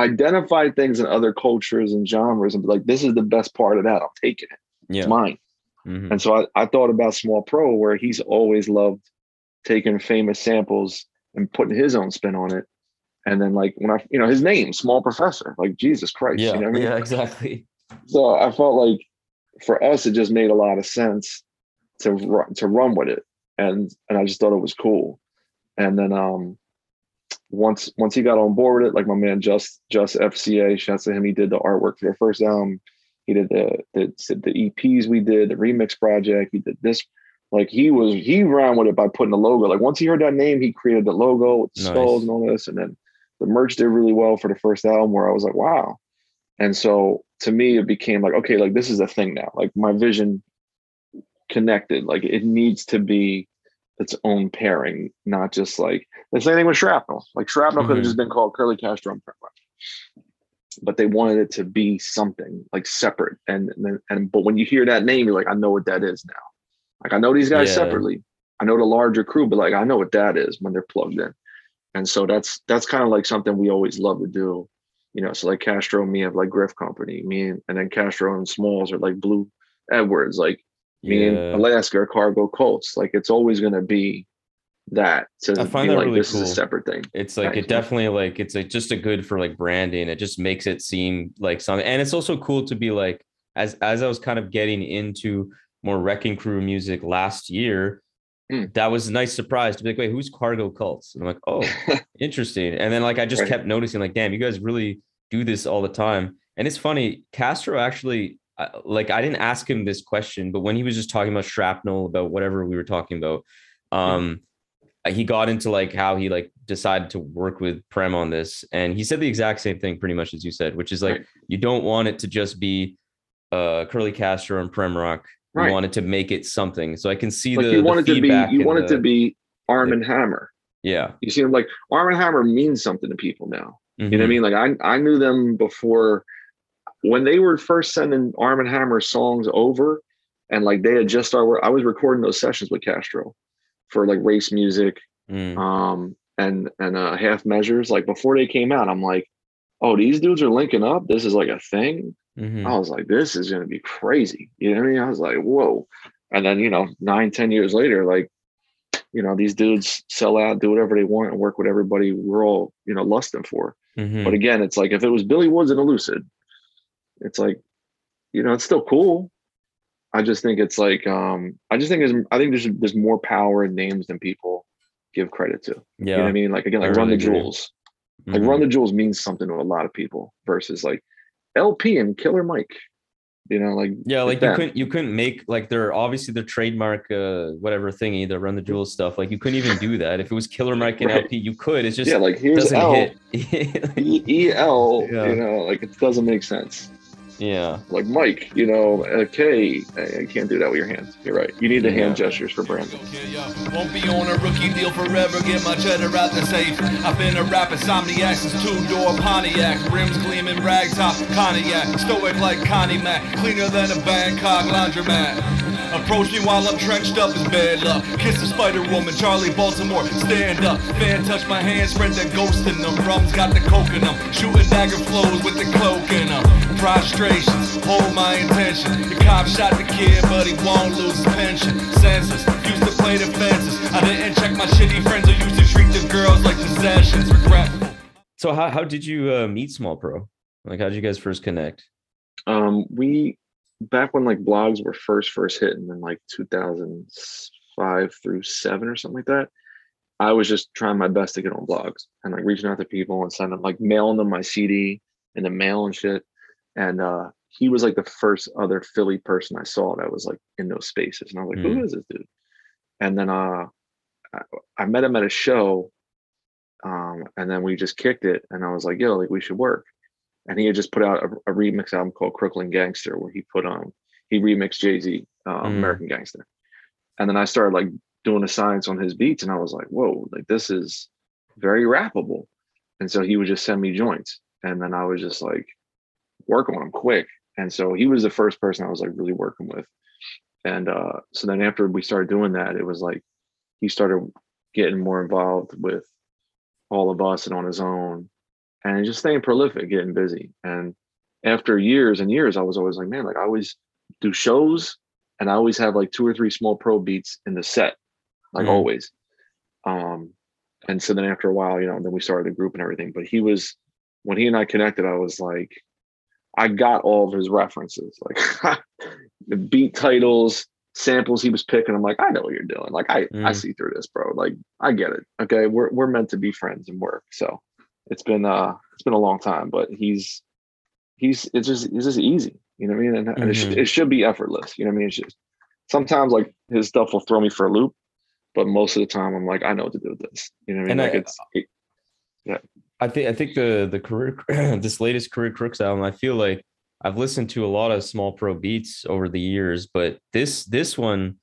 identify things in other cultures and genres and be like, this is the best part of that. I'm taking it. Yeah. It's mine. Mm-hmm. And so I thought about Small Pro, where he's always loved taking famous samples and putting his own spin on it. And then, like, when I, you know, his name, Small Professor, like, Jesus Christ. Yeah, you know what I mean? Yeah, exactly. So I felt like for us, it just made a lot of sense to run with it. And I just thought it was cool. And then once he got on board with it, like my man, just FCA, shouts to him, he did the artwork for the first album. He did the EPs we did, the remix project. He did this. Like he ran with it by putting the logo. Like once he heard that name, he created the logo with the skulls and all this. And then the merch did really well for the first album, where I was like, wow. And so to me, it became like, okay, like this is a thing now. Like my vision connected. Like it needs to be its own pairing, not just like the same thing with Shrapnel. Like Shrapnel could have just been called Curly Castro and Prem, but they wanted it to be something like separate. And but when you hear that name, you're like, I know what that is now. Like I know these guys separately. I know the larger crew, but like I know what that is when they're plugged in. And so that's kind of like something we always love to do. You know, so like Castro and me have like Griff Company, and then Castro and Smalls are like Blue Edwards, like me and Alaska are Cargo Cults. Like it's always gonna be that. So I find that like, really this cool. Is a separate thing. It's like it definitely like it's like just a good for like branding. It just makes it seem like something. And it's also cool to be like, as I was kind of getting into more Wrecking Crew music last year, that was a nice surprise to be like, wait, who's Cargo Cults? And I'm like, oh, interesting. And then like I just kept noticing like, damn, you guys really do this all the time. And it's funny, Castro actually, like I didn't ask him this question, but when he was just talking about Shrapnel, about whatever we were talking about, he got into like how he like decided to work with Prem on this, and he said the exact same thing pretty much as you said, which is like you don't want it to just be Curly Castro and Prem Rock. You wanted to make it something. So I can see like you wanted to be Arm and Hammer. Yeah. You see, like Arm and Hammer means something to people now. You know what I mean? Like I knew them before when they were first sending Arm and Hammer songs over, and like they had just started. I was recording those sessions with Castro for like Race Music and Half Measures. Like before they came out, I'm like, oh, these dudes are linking up. This is like a thing. I was like, this is going to be crazy. You know what I mean? I was like, whoa. And then, you know, 9-10 years later, like, you know, these dudes sell out, do whatever they want, and work with everybody we're all, you know, lusting for. But again, it's like, if it was Billy Woods and Elucid, it's like, you know, it's still cool. I just think it's like, I think there's more power in names than people give credit to. You know what I mean? Like, again, like Run the Jewels. Like Run the Jewels means something to a lot of people versus like LP and Killer Mike, you know, like you couldn't make like their obviously their trademark whatever thingy, the Run the Jewels stuff, like you couldn't even do that. If it was Killer Mike and LP, you could. It's just like here's L E-L, you know, like it doesn't make sense. Yeah, like Mike, you know, okay, I can't do that with your hands. You're right. You need the hand gestures for branding. Won't be on a rookie deal forever. Get my cheddar out the safe. I've been a rap insomniac since 2-door Pontiac. Rims gleaming, ragtop cognac. Stoic like Connie Mack. Cleaner than a Bangkok laundromat. Approach me while I'm trenched up is bad luck. Kiss the Spider Woman, Charlie Baltimore, stand up. Fan touch my hands, spread that ghost in them. Rum's got the coke in them. Shooting dagger flows with the cloak in them. Prostrations, hold my intention. The cop shot the kid, but he won't lose his pension. Senses, used to play the fences. I didn't check my shitty friends who used to treat the girls like possessions. Regretful. So how did you meet Small Pro? Like, how did you guys first connect? Back when like blogs were first hitting in like 2005 through 2007 or something like that, I was just trying my best to get on blogs and like reaching out to people and sending like mailing them my CD in the mail and shit. And he was like the first other Philly person I saw that was like in those spaces. And I was like, who is this dude? And then I met him at a show and then we just kicked it. And I was like, yo, like we should work. And he had just put out a remix album called Crooklyn Gangster, where he put on, he remixed Jay-Z, American Gangster. And then I started like doing the science on his beats, and I was like, whoa, like this is very rappable. And so he would just send me joints. And then I was just like, work on them quick. And so he was the first person I was like really working with. And so then after we started doing that, it was like, he started getting more involved with all of us and on his own. and just staying prolific, getting busy. And after years and years, I was always like, man, like I always do shows and I always have like 2 or 3 small pro beats in the set, like always. And so then after a while, you know, then we started a group and everything. But he was, when he and I connected, I was like, I got all of his references, like the beat titles, samples he was picking. I'm like, I know what you're doing. Like, I see through this, bro. Like, I get it. Okay. We're meant to be friends and work. So it's been a long time, but it's just easy. You know what I mean? And it should be effortless. You know what I mean? It's just sometimes like his stuff will throw me for a loop, but most of the time I'm like, I know what to do with this. You know what I mean? And like yeah. I think the career this latest Career Crooks album, I feel like I've listened to a lot of small pro beats over the years, but this one,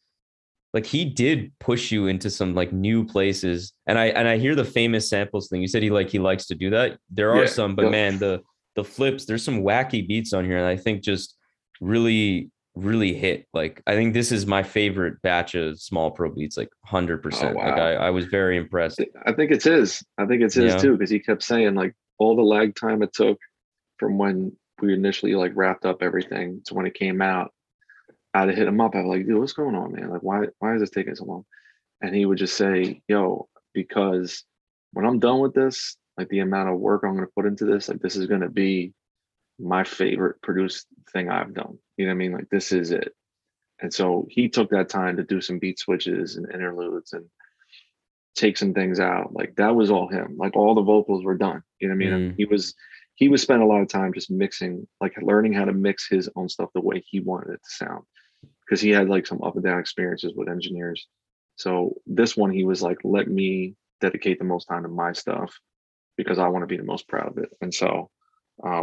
like he did push you into some like new places. And I hear the famous samples thing. You said he likes to do that. There are some, but man, the flips, there's some wacky beats on here. And I think just really, really hit. Like, I think this is my favorite batch of small pro beats, like 100%. Oh, wow. Like I was very impressed. I think it's his too. Cause he kept saying like all the lag time it took from when we initially like wrapped up everything to when it came out, I'd hit him up. I was like, dude, what's going on, man? Like, why is this taking so long? And he would just say, yo, because when I'm done with this, like the amount of work I'm going to put into this, like this is going to be my favorite produced thing I've done. You know what I mean? Like this is it. And so he took that time to do some beat switches and interludes and take some things out. Like that was all him. Like all the vocals were done. You know what I mean? Mm. He was spending a lot of time just mixing, like learning how to mix his own stuff the way he wanted it to sound. Cause he had like some up and down experiences with engineers. So this one, he was like, let me dedicate the most time to my stuff because I want to be the most proud of it. And so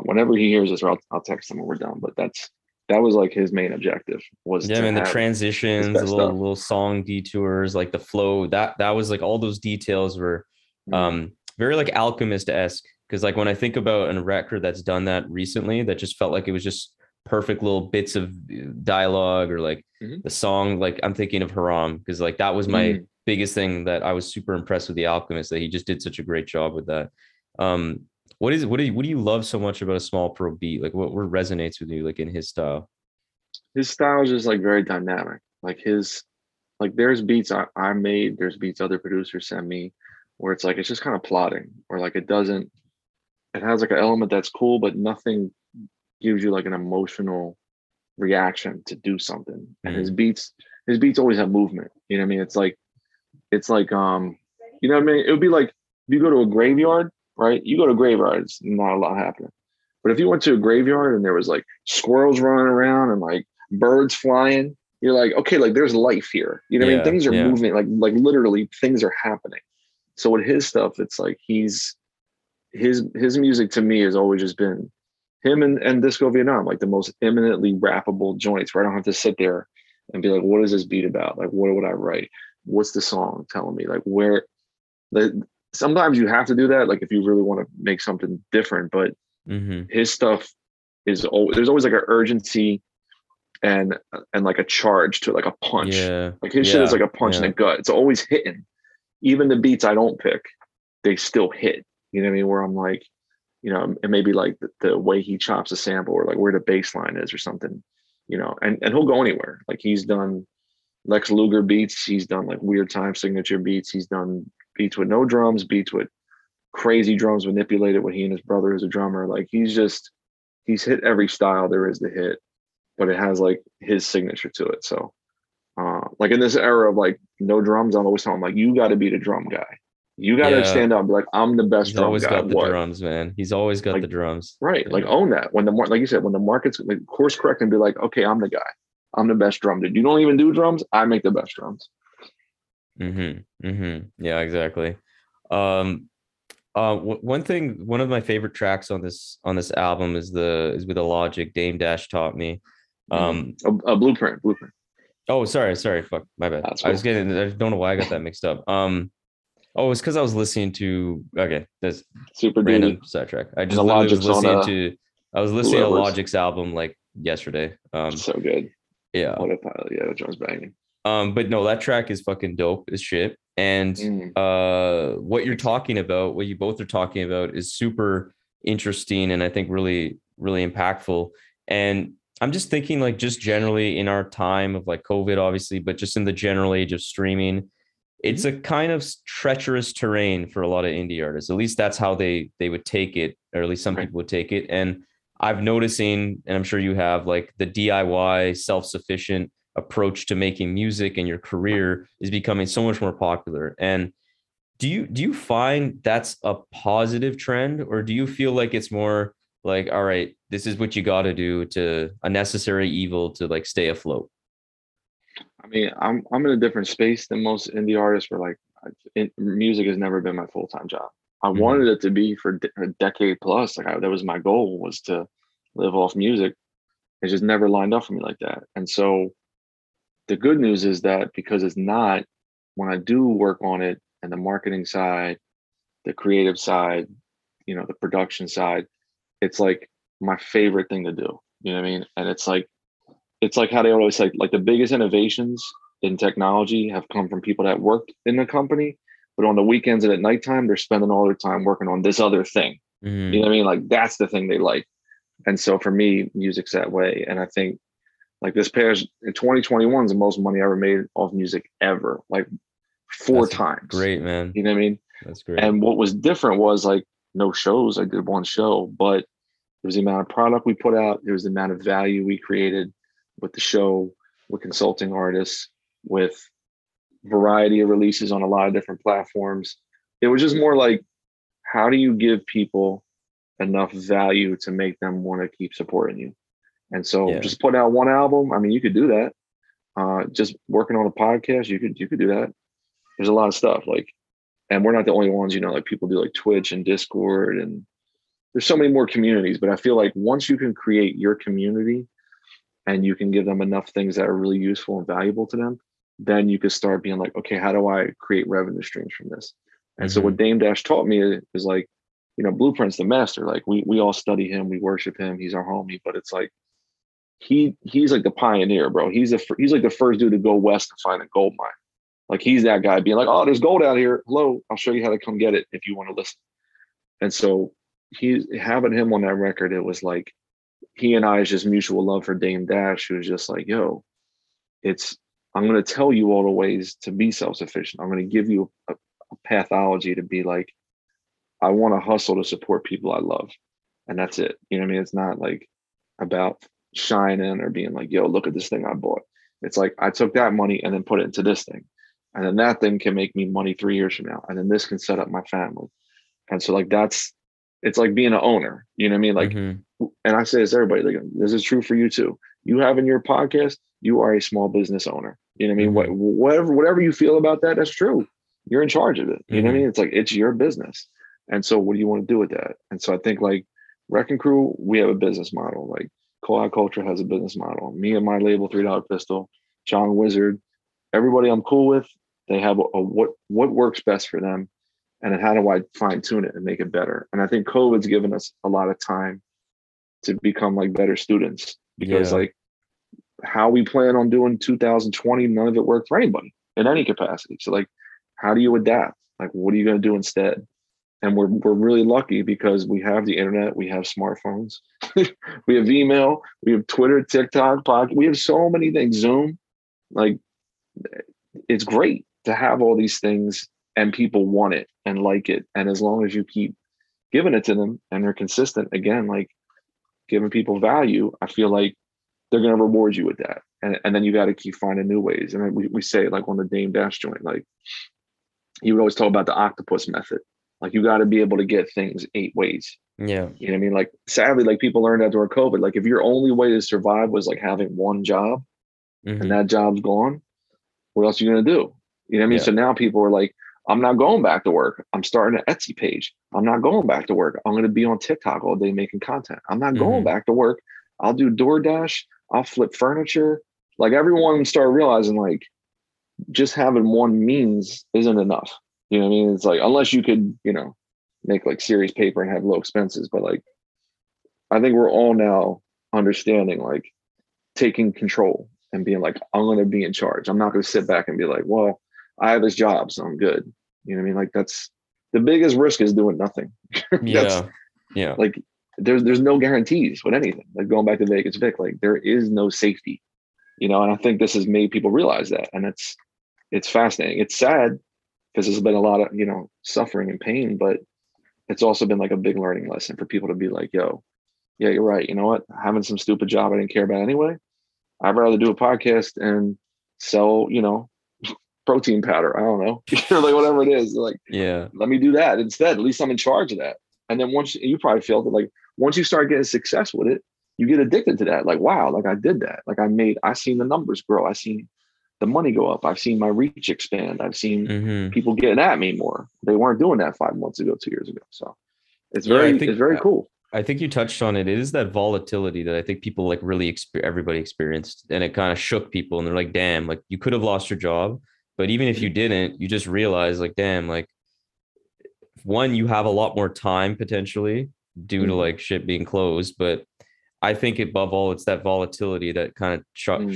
whenever he hears this, I'll text him when we're done. But that was like his main objective was the transitions, the little song detours, like the flow, that was like all those details were very like Alchemist-esque. Because like when I think about a record that's done that recently, that just felt like it was just perfect little bits of dialogue or like the song, like I'm thinking of Haram, because like that was my biggest thing that I was super impressed with the Alchemist, that he just did such a great job with that. What do you love so much about a small pro beat? Like what resonates with you like in his style? His style is just like very dynamic. Like there's beats I made, there's beats other producers send me where it's like it's just kind of plotting or like it has like an element that's cool, but nothing gives you like an emotional reaction to do something. And his beats always have movement. You know what I mean? It's like you know what I mean? It would be like if you go to a graveyard, right? You go to a graveyard, it's not a lot happening. But if you went to a graveyard and there was like squirrels running around and like birds flying, you're like, okay, like there's life here. You know what I mean? Things are moving, like literally things are happening. So with his stuff, it's like his music to me has always just been him and Disco Vietnam, like the most eminently rappable joints where I don't have to sit there and be like, what is this beat about? Like, what would I write? What's the song telling me? Like sometimes you have to do that, like if you really want to make something different, but his stuff is always, there's always like an urgency and like a charge to like a punch. Yeah. Like his shit is like a punch in the gut. It's always hitting. Even the beats I don't pick, they still hit. You know what I mean? Where I'm like, you know, and maybe like the way he chops a sample or like where the bass line is or something, you know, and he'll go anywhere. Like he's done Lex Luger beats. He's done like weird time signature beats. He's done beats with no drums, beats with crazy drums manipulated when he and his brother is a drummer. Like he's hit every style there is to hit, but it has like his signature to it. So like in this era of like no drums, I'm always telling him like, you got to be the drum guy. You got to stand up. Like I'm the best drum guy. He's always got the drums, man. He's always got the drums. Right. Like own that like you said, when the market's like course correct and be like, okay, I'm the guy. I'm the best drum dude. You don't even do drums. I make the best drums. Yeah, exactly. One of my favorite tracks on this album is with a Logic, Dame Dash Taught Me. A Blueprint. Oh, sorry, fuck, my bad. Cool. I don't know why I got that mixed up. It's because I was listening to that's super random sidetrack. I just was listening to Logic's album like yesterday. So good. Yeah. What a pile. Yeah, that drum's banging. But no, that track is fucking dope as shit. And what you both are talking about is super interesting and I think really, really impactful. And I'm just thinking like just generally in our time of like COVID, obviously, but just in the general age of streaming, it's a kind of treacherous terrain for a lot of indie artists. At least that's how they would take it, or at least some people would take it. And I've noticing, and I'm sure you have, like the DIY self-sufficient approach to making music and your career is becoming so much more popular. And do you find that's a positive trend, or do you feel like it's more like, all right, this is what you got to do to a necessary evil to like stay afloat? I mean, I'm in a different space than most indie artists, where like music has never been my full-time job. I wanted it to be for a decade plus. Like that was my goal, was to live off music. It just never lined up for me like that. And so the good news is that because it's not, when I do work on it and the marketing side, the creative side, you know, the production side, it's like my favorite thing to do. You know what I mean? And it's like how they always say, like the biggest innovations in technology have come from people that worked in the company, but on the weekends and at nighttime, they're spending all their time working on this other thing. You know what I mean? Like that's the thing they like. And so for me, music's that way. And I think like this past, in 2021 is the most money I ever made off music ever, like four times. Great, man. You know what I mean? That's great. And what was different was like no shows. I did one show, but it was the amount of product we put out. It was the amount of value we created with the show, with consulting artists, with variety of releases on a lot of different platforms. It was just more like, how do you give people enough value to make them want to keep supporting you? And so just put out one album. I mean, you could do that. Just working on a podcast, you could do that. There's a lot of stuff like, and we're not the only ones, you know, like people do like Twitch and Discord, and there's so many more communities. But I feel like once you can create your community and you can give them enough things that are really useful and valuable to them, then you could start being like, okay, how do I create revenue streams from this? And so what Dame Dash taught me is like, you know, Blueprint's the master. Like we all study him, we worship him, he's our homie, but it's like, he's like the pioneer, bro. He's like the first dude to go west and find a gold mine. Like he's that guy being like, oh, there's gold out here. Hello, I'll show you how to come get it if you want to listen. And so having him on that record, it was like, he and I's just mutual love for Dame Dash, who was just like, yo, I'm going to tell you all the ways to be self-sufficient. I'm going to give you a pathology to be like, I want to hustle to support people I love. And that's it. You know what I mean? It's not like about shining or being like, yo, look at this thing I bought. It's like, I took that money and then put it into this thing. And then that thing can make me money 3 years from now. And then this can set up my family. And so like, it's like being an owner, you know what I mean? Like, and I say this to everybody, like, this is true for you too. You have in your podcast, you are a small business owner. You know what I mean? Whatever you feel about that, that's true. You're in charge of it. You know what I mean? It's like, it's your business. And so what do you want to do with that? And so I think like Wrecking Crew, we have a business model. Like Call Out Culture has a business model. Me and my label, $3 Pistol, John Wizard, everybody I'm cool with, they have a what works best for them. And then how do I fine tune it and make it better? And I think COVID's given us a lot of time to become like better students, because like how we plan on doing 2020, none of it worked for anybody in any capacity. So like, how do you adapt? Like, what are you going to do instead? And we're really lucky because we have the internet, we have smartphones, we have email, we have Twitter, TikTok, podcast, we have so many things, Zoom. Like, it's great to have all these things, and people want it and like it. And as long as you keep giving it to them and they're consistent, again, like giving people value, I feel like they're going to reward you with that. And then you got to keep finding new ways. And we say like on the Dame Dash joint, like you would always talk about the octopus method. Like you got to be able to get things 8 ways. Yeah. You know what I mean? Like sadly, like people learned that during COVID, like if your only way to survive was like having one job and that job's gone, what else are you going to do? You know what I mean? So now people are like, I'm not going back to work. I'm starting an Etsy page. I'm not going back to work. I'm going to be on TikTok all day making content. I'm not going back to work. I'll do DoorDash. I'll flip furniture. Like everyone started realizing like just having one means isn't enough. You know what I mean? It's like, unless you could, you know, make like serious paper and have low expenses. But like, I think we're all now understanding like taking control and being like, I'm going to be in charge. I'm not going to sit back and be like, well, I have this job, so I'm good. You know what I mean? Like that's the biggest risk is doing nothing. Yeah. Like there's no guarantees with anything. Like going back to Vegas Vic, like there is no safety, you know? And I think this has made people realize that. And it's fascinating. It's sad because there's been a lot of, you know, suffering and pain, but it's also been like a big learning lesson for people to be like, yo, yeah, you're right. You know what? Having some stupid job I didn't care about anyway. I'd rather do a podcast and sell, you know, protein powder. I don't know. Like whatever it is. Like, yeah, let me do that instead. At least I'm in charge of that. And then once you probably feel that, like, once you start getting success with it, you get addicted to that. Like, wow, like I did that. Like I seen the numbers grow. I seen the money go up. I've seen my reach expand. I've seen people getting at me more. They weren't doing that 5 months ago, 2 years ago. So it's very cool. I think you touched on it. It is that volatility that I think people like really everybody experienced, and it kind of shook people. And they're like, damn, like you could have lost your job, but even if you didn't, you just realize like, damn, like one, you have a lot more time potentially due to like shit being closed. But I think above all, it's that volatility that kind of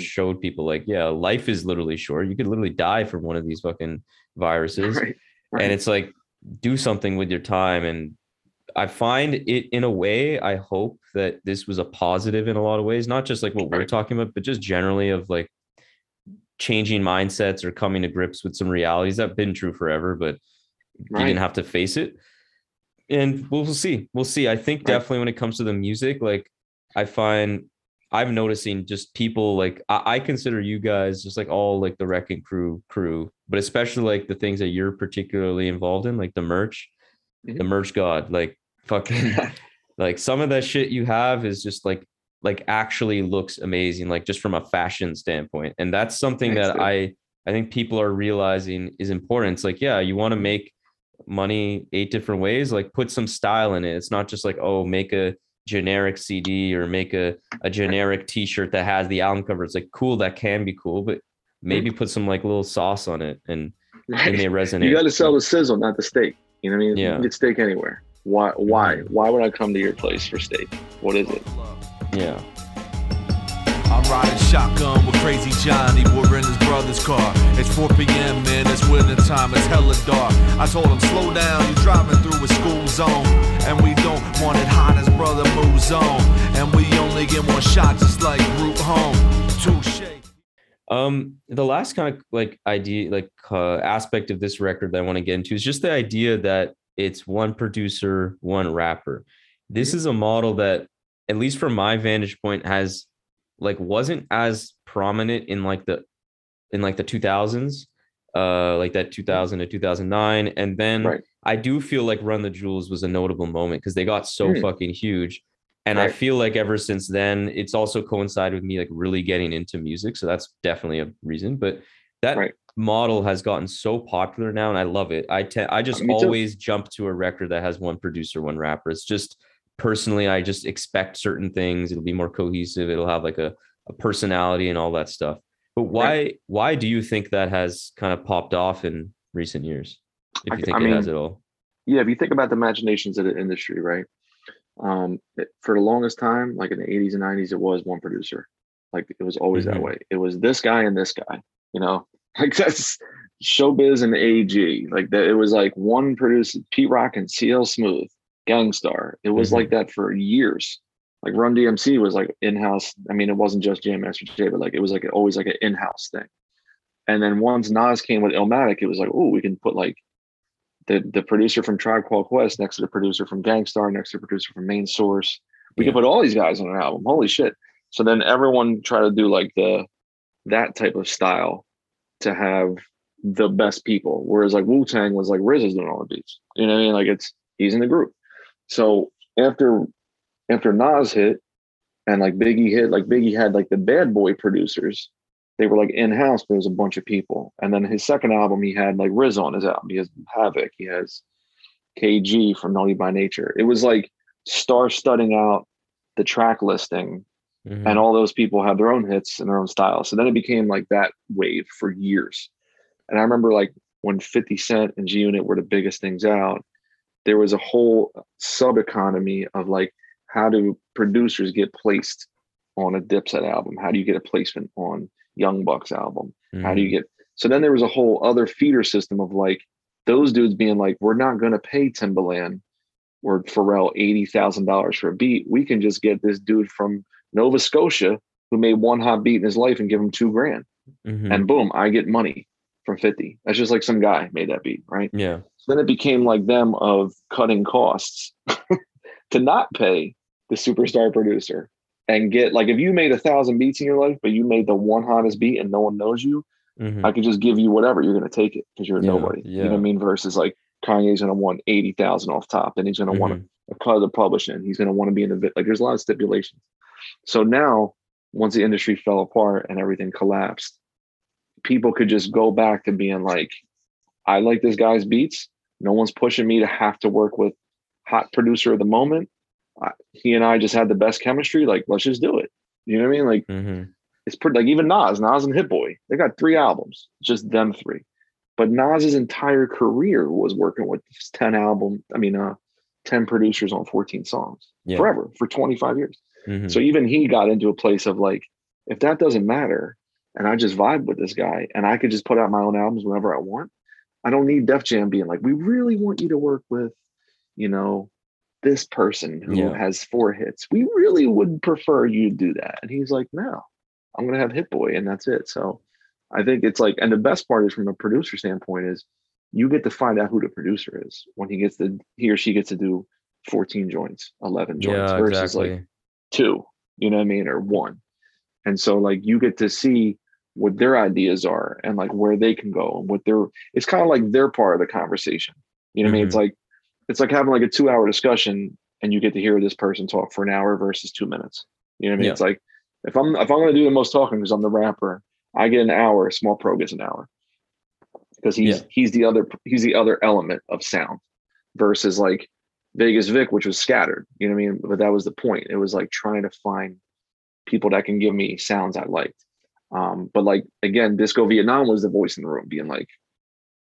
showed people like, yeah, life is literally short. You could literally die from one of these fucking viruses. Right. And it's like, do something with your time. And I find it in a way, I hope that this was a positive in a lot of ways, not just like what we're talking about, but just generally of like changing mindsets or coming to grips with some realities that have been true forever, but you didn't have to face it. And we'll see. We'll see. I think definitely when it comes to the music, like I find I'm noticing just people like I consider you guys just like all like the Wrecking Crew, but especially like the things that you're particularly involved in, like the merch. The merch god, like fucking like some of that shit you have is just like actually looks amazing, like just from a fashion standpoint. And that's something that I think people are realizing is important. It's like, yeah, you want to make money 8 different ways, like put some style in it. It's not just like, oh, make a generic CD or make a generic t-shirt that has the album cover. It's like, cool, that can be cool, but maybe put some like little sauce on it and they resonate. You got to sell the sizzle, not the steak. You know what I mean? Yeah. You can get steak anywhere. Why would I come to your place for steak? What is it? Yeah. I'm riding shotgun with Crazy Johnny. We're in his brother's car. It's 4 p.m., man. It's winter time. It's hella dark. I told him, slow down. You're driving through a school zone. And we don't want it hot as brother moves on. And we only get one shot just like root home. Touche. The last kind of like idea, like aspect of this record that I want to get into is just the idea that it's one producer, one rapper. This is a model that, at least from my vantage point, has like wasn't as prominent in like the 2000s, like that 2000 to 2009, and then I do feel like Run the Jewels was a notable moment because they got so fucking huge. And I feel like ever since then, it's also coincided with me like really getting into music. So that's definitely a reason. But that model has gotten so popular now, and I love it. I just always jump to a record that has one producer, one rapper. It's just personally, I just expect certain things. It'll be more cohesive. It'll have like a personality and all that stuff. But why do you think that has kind of popped off in recent years? If you think it has at all. Yeah, if you think about the imaginations of the industry, right? For the longest time, like in the 80s and 90s, it was one producer. Like it was always that way. It was this guy and this guy, you know, like that's showbiz and AG. Like that, it was like one producer, P-Rock and CL Smooth, Gangstar. It was like that for years. Like Run DMC was like in-house. I mean, it wasn't just Jam Master Jay, but like it was like always like an in-house thing. And then once Nas came with Illmatic, it was like, oh, we can put like the producer from Tribe Called Quest next to the producer from Gangstar, next to the producer from Main Source. We could put all these guys on an album. Holy shit. So then everyone tried to do like that type of style to have the best people. Whereas like Wu-Tang was like RZA's doing all the beats. You know what I mean? Like he's in the group. So after Nas hit and like Biggie hit, like Biggie had like the bad boy producers. They were like in-house, but it was a bunch of people. And then his second album, he had like RZA on his album. He has Havoc. He has KG from Naughty by Nature. It was like star-studding out the track listing. And all those people have their own hits and their own style. So then it became like that wave for years. And I remember like when 50 Cent and G-Unit were the biggest things out, there was a whole sub-economy of like, how do producers get placed on a Dipset album? How do you get a placement on Young Buck's album? How do you get? So then there was a whole other feeder system of like those dudes being like, we're not going to pay Timbaland or Pharrell $80,000 for a beat, we can just get this dude from Nova Scotia who made one hot beat in his life and give him $2,000. Mm-hmm. And boom, I get money from 50. That's just like some guy made that beat, right? Yeah. So then it became like them of cutting costs to not pay the superstar producer and get, like, if you made 1,000 beats in your life, but you made the one hottest beat and no one knows you, mm-hmm. I could just give you whatever. You're going to take it because you're a nobody. Yeah. You know what I mean? Versus like Kanye's going to want 80,000 off top, and he's going to mm-hmm. want a cut of the publishing. He's going to want to be in the, like, there's a lot of stipulations. So now, once the industry fell apart and everything collapsed, people could just go back to being like, I like this guy's beats. No one's pushing me to have to work with hot producer of the moment. He and I just had the best chemistry. Like, let's just do it. You know what I mean? Like, mm-hmm. it's pretty, like, even Nas and Hit Boy, they got 3 albums, just them 3. But Nas's entire career was working with 10 producers on 14 songs forever, for 25 years. Mm-hmm. So even he got into a place of like, if that doesn't matter, and I just vibe with this guy, and I could just put out my own albums whenever I want, I don't need Def Jam being like, we really want you to work with, you know, this person who has 4 hits. We really would prefer you do that. And he's like, no, I'm going to have Hit Boy, and that's it. So I think it's like, and the best part is, from a producer standpoint, is you get to find out who the producer is when he or she gets to do 14 joints, 11 joints versus like 2, you know what I mean? Or 1. And so like, you get to see what their ideas are and like where they can go and what it's kind of like their part of the conversation. You know what I mean? It's like having like a 2-hour discussion and you get to hear this person talk for an hour versus 2 minutes. You know what I mean? Yeah. It's like, if I'm going to do the most talking because I'm the rapper, I get an hour. Small Pro gets an hour because he's the other element of sound, versus like Vegas Vic, which was scattered. You know what I mean? But that was the point. It was like trying to find people that can give me sounds I liked. But like, again, Disco Vietnam was the voice in the room being like,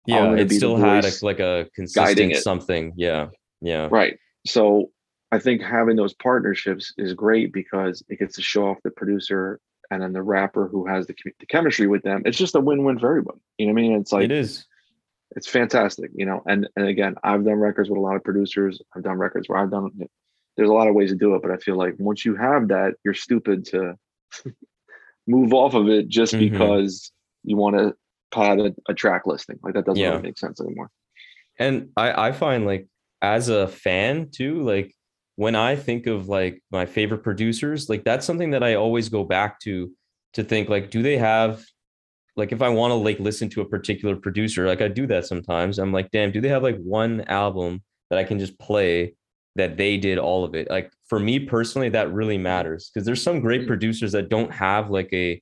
it still had a consistent something. Yeah. Yeah. Right. So I think having those partnerships is great because it gets to show off the producer and then the rapper who has the chemistry with them. It's just a win-win for everybody. You know what I mean? It's like, it is. It's fantastic, you know? And again, I've done records with a lot of producers. I've done records where I've done, there's a lot of ways to do it, but I feel like once you have that, you're stupid to move off of it just because you want to had a track listing. Like, that doesn't really make sense anymore. And I find, like, as a fan too, like when I think of like my favorite producers, like that's something that I always go back to think, like, do they have, like, if I want to like listen to a particular producer, like I do that sometimes. I'm like, damn, do they have like one album that I can just play that they did all of it? Like, for me personally, that really matters, because there's some great producers that don't have like a,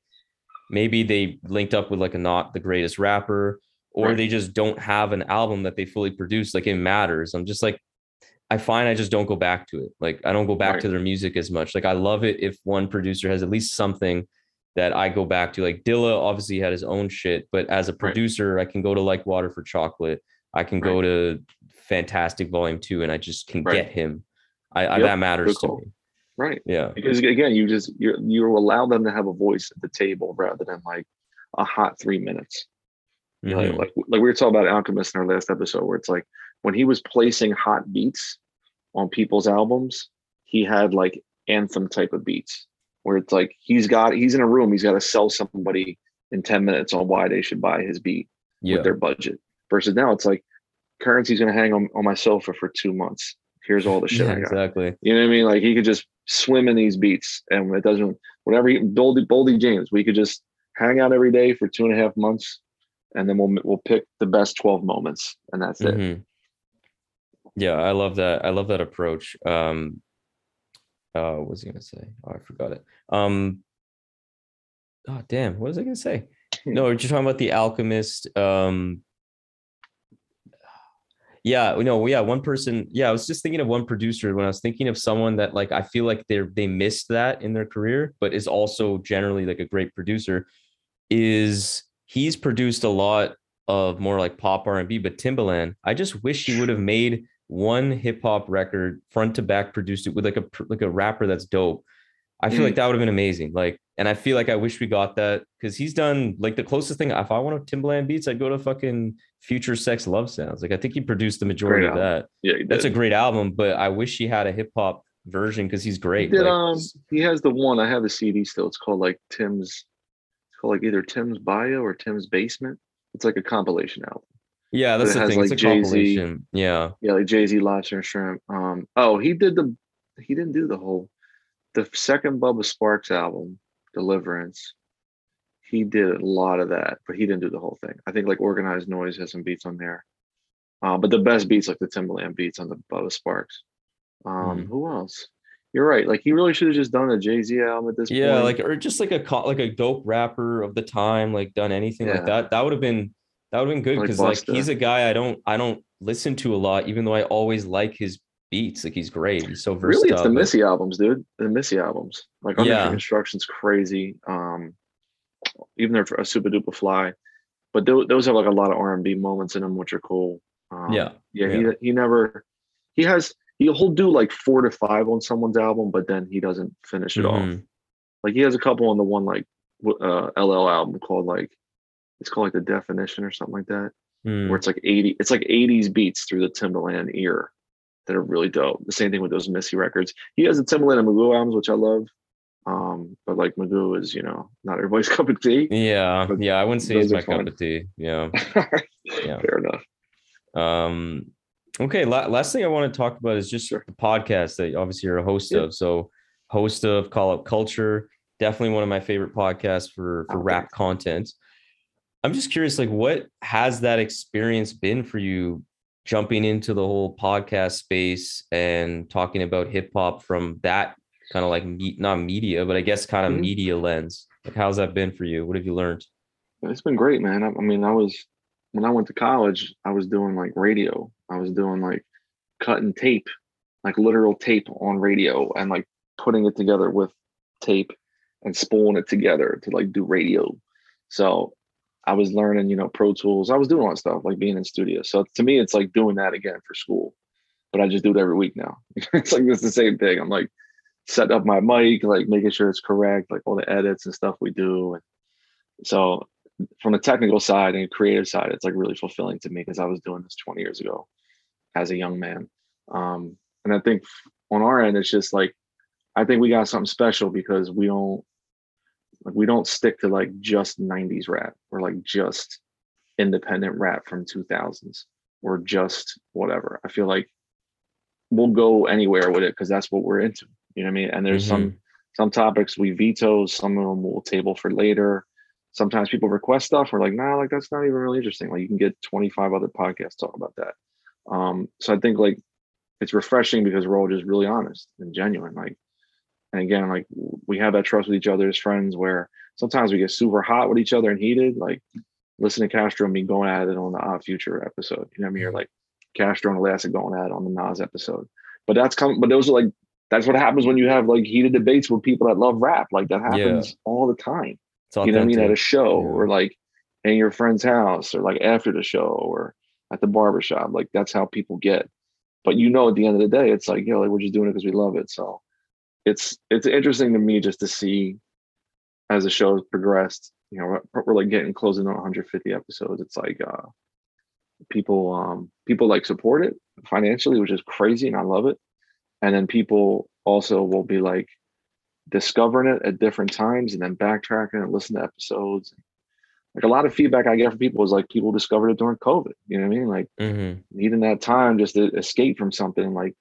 maybe they linked up with like a not the greatest rapper, or they just don't have an album that they fully produce. Like, it matters. I'm just like, I find I just don't go back to it. Like, I don't go back to their music as much. Like, I love it if one producer has at least something that I go back to. Like, Dilla obviously had his own shit, but as a producer, I can go to Like Water for Chocolate. I can go to Fantastic Volume 2, and I just can get him. That matters to me. Right. Yeah. Because again, you allow them to have a voice at the table rather than like a hot 3 minutes. You know, like we were talking about Alchemist in our last episode, where it's like when he was placing hot beats on people's albums, he had like anthem type of beats where it's like he's in a room, he's got to sell somebody in 10 minutes on why they should buy his beat with their budget. Versus now it's like, Currency's going to hang on my sofa for 2 months. Here's all the shit I got. Exactly. You know what I mean? Like, he could just swim in these beats, and it doesn't, whatever Boldy James, we could just hang out every day for 2.5 months, and then we'll pick the best 12 moments, and that's it. Yeah, I love that. I love that approach. What was he gonna say? Oh, I forgot it. Oh damn, what was I gonna say? No, we're just talking about the Alchemist. One person. Yeah, I was just thinking of one producer when I was thinking of someone that, like, I feel like they missed that in their career, but is also generally like a great producer. He's produced a lot of more like pop R&B, but Timbaland, I just wish he would have made one hip hop record front to back, produced it with like a rapper that's dope. I feel like that would have been amazing. Like, And I feel like I wish we got that, because he's done like the closest thing. If I want to Timbaland beats, I'd go to fucking Future Sex Love Sounds. Like, I think he produced the majority of that. Yeah, that's a great album, but I wish he had a hip hop version because he's great. He did, like, he has the one, I have a CD still. It's called like either Tim's Bio or Tim's Basement. It's like a compilation album. Yeah, that's the thing. Like, it's a compilation. Yeah. Yeah, like Jay-Z, Lobster and Shrimp. He didn't do the second Bubba Sparks album, Deliverance. He did a lot of that, but he didn't do the whole thing. I think like Organized Noise has some beats on there. But the best beats, like the Timbaland beats on the Bubba Sparks. Who else? You're right. Like, he really should have just done a Jay-Z album at this point. Yeah, like, or just like a dope rapper of the time, like done anything like that. That would have been good, because like he's a guy I don't listen to a lot, even though I always like his beats. Like, he's great. He's so versatile. Really, it's the Missy albums, dude. The Missy albums. Like, Under Construction's crazy. Even their Super Duper Fly. But those have like a lot of R&B moments in them, which are cool. He'll do like 4 to 5 on someone's album, but then he doesn't finish it off. Like, he has a couple on the one like LL album called like, it's called like The Definition or something like that, where it's like 80. It's like 80s beats through the Timbaland ear that are really dope. The same thing with those Missy records. He has the Timbaland and Magoo albums, which I love. But like, Magoo is, not everybody's cup of tea. Yeah, yeah, I wouldn't say he's my cup of tea. Yeah, yeah, fair enough. Okay, last thing I want to talk about is just the podcast that obviously you're a host of. So, host of Call Out Culture, definitely one of my favorite podcasts for rap content. I'm just curious, like, what has that experience been for you, jumping into the whole podcast space and talking about hip hop from that kind of like not media, but I guess kind of media lens? Like, how's that been for you? What have you learned? It's been great, man. I mean, when I went to college, I was doing like radio. I was doing like cutting tape, like literal tape on radio, and like putting it together with tape and spooling it together to like do radio. So I was learning, Pro Tools. I was doing all that stuff, like being in studio. So to me, it's like doing that again for school, but I just do it every week now. It's like, it's the same thing. I'm like setting up my mic, like making sure it's correct, like all the edits and stuff we do. And so from a technical side and a creative side, it's like really fulfilling to me, because I was doing this 20 years ago as a young man. And I think on our end, it's just like, I think we got something special, because we don't stick to like just 90s rap, or like just independent rap from 2000s, or just whatever. I feel like we'll go anywhere with it, because that's what we're into. You know what I mean? And there's some topics we veto, some of them we'll table for later. Sometimes people request stuff, we're like, nah, like that's not even really interesting. Like, you can get 25 other podcasts talk about that. So I think like it's refreshing, because we're all just really honest and genuine. Like, and again, like, we have that trust with each other as friends, where sometimes we get super hot with each other and heated. Like, listen to Castro and me going at it on the Odd Future episode. You know what I mean? Or like Castro and Alaska going at it on the Nas episode. But that's what happens when you have like heated debates with people that love rap. Like, that happens all the time. You know what I mean? At a show or like in your friend's house, or like after the show, or at the barbershop. Like, that's how people get. But at the end of the day, it's like, like, we're just doing it because we love it. So it's interesting to me just to see as the show has progressed, we're like getting closing on 150 episodes. It's like, people like support it financially, which is crazy. And I love it. And then people also will be like discovering it at different times and then backtracking and listening to episodes. Like, a lot of feedback I get from people is like, people discovered it during COVID. You know what I mean? Like needing that time just to escape from something, like,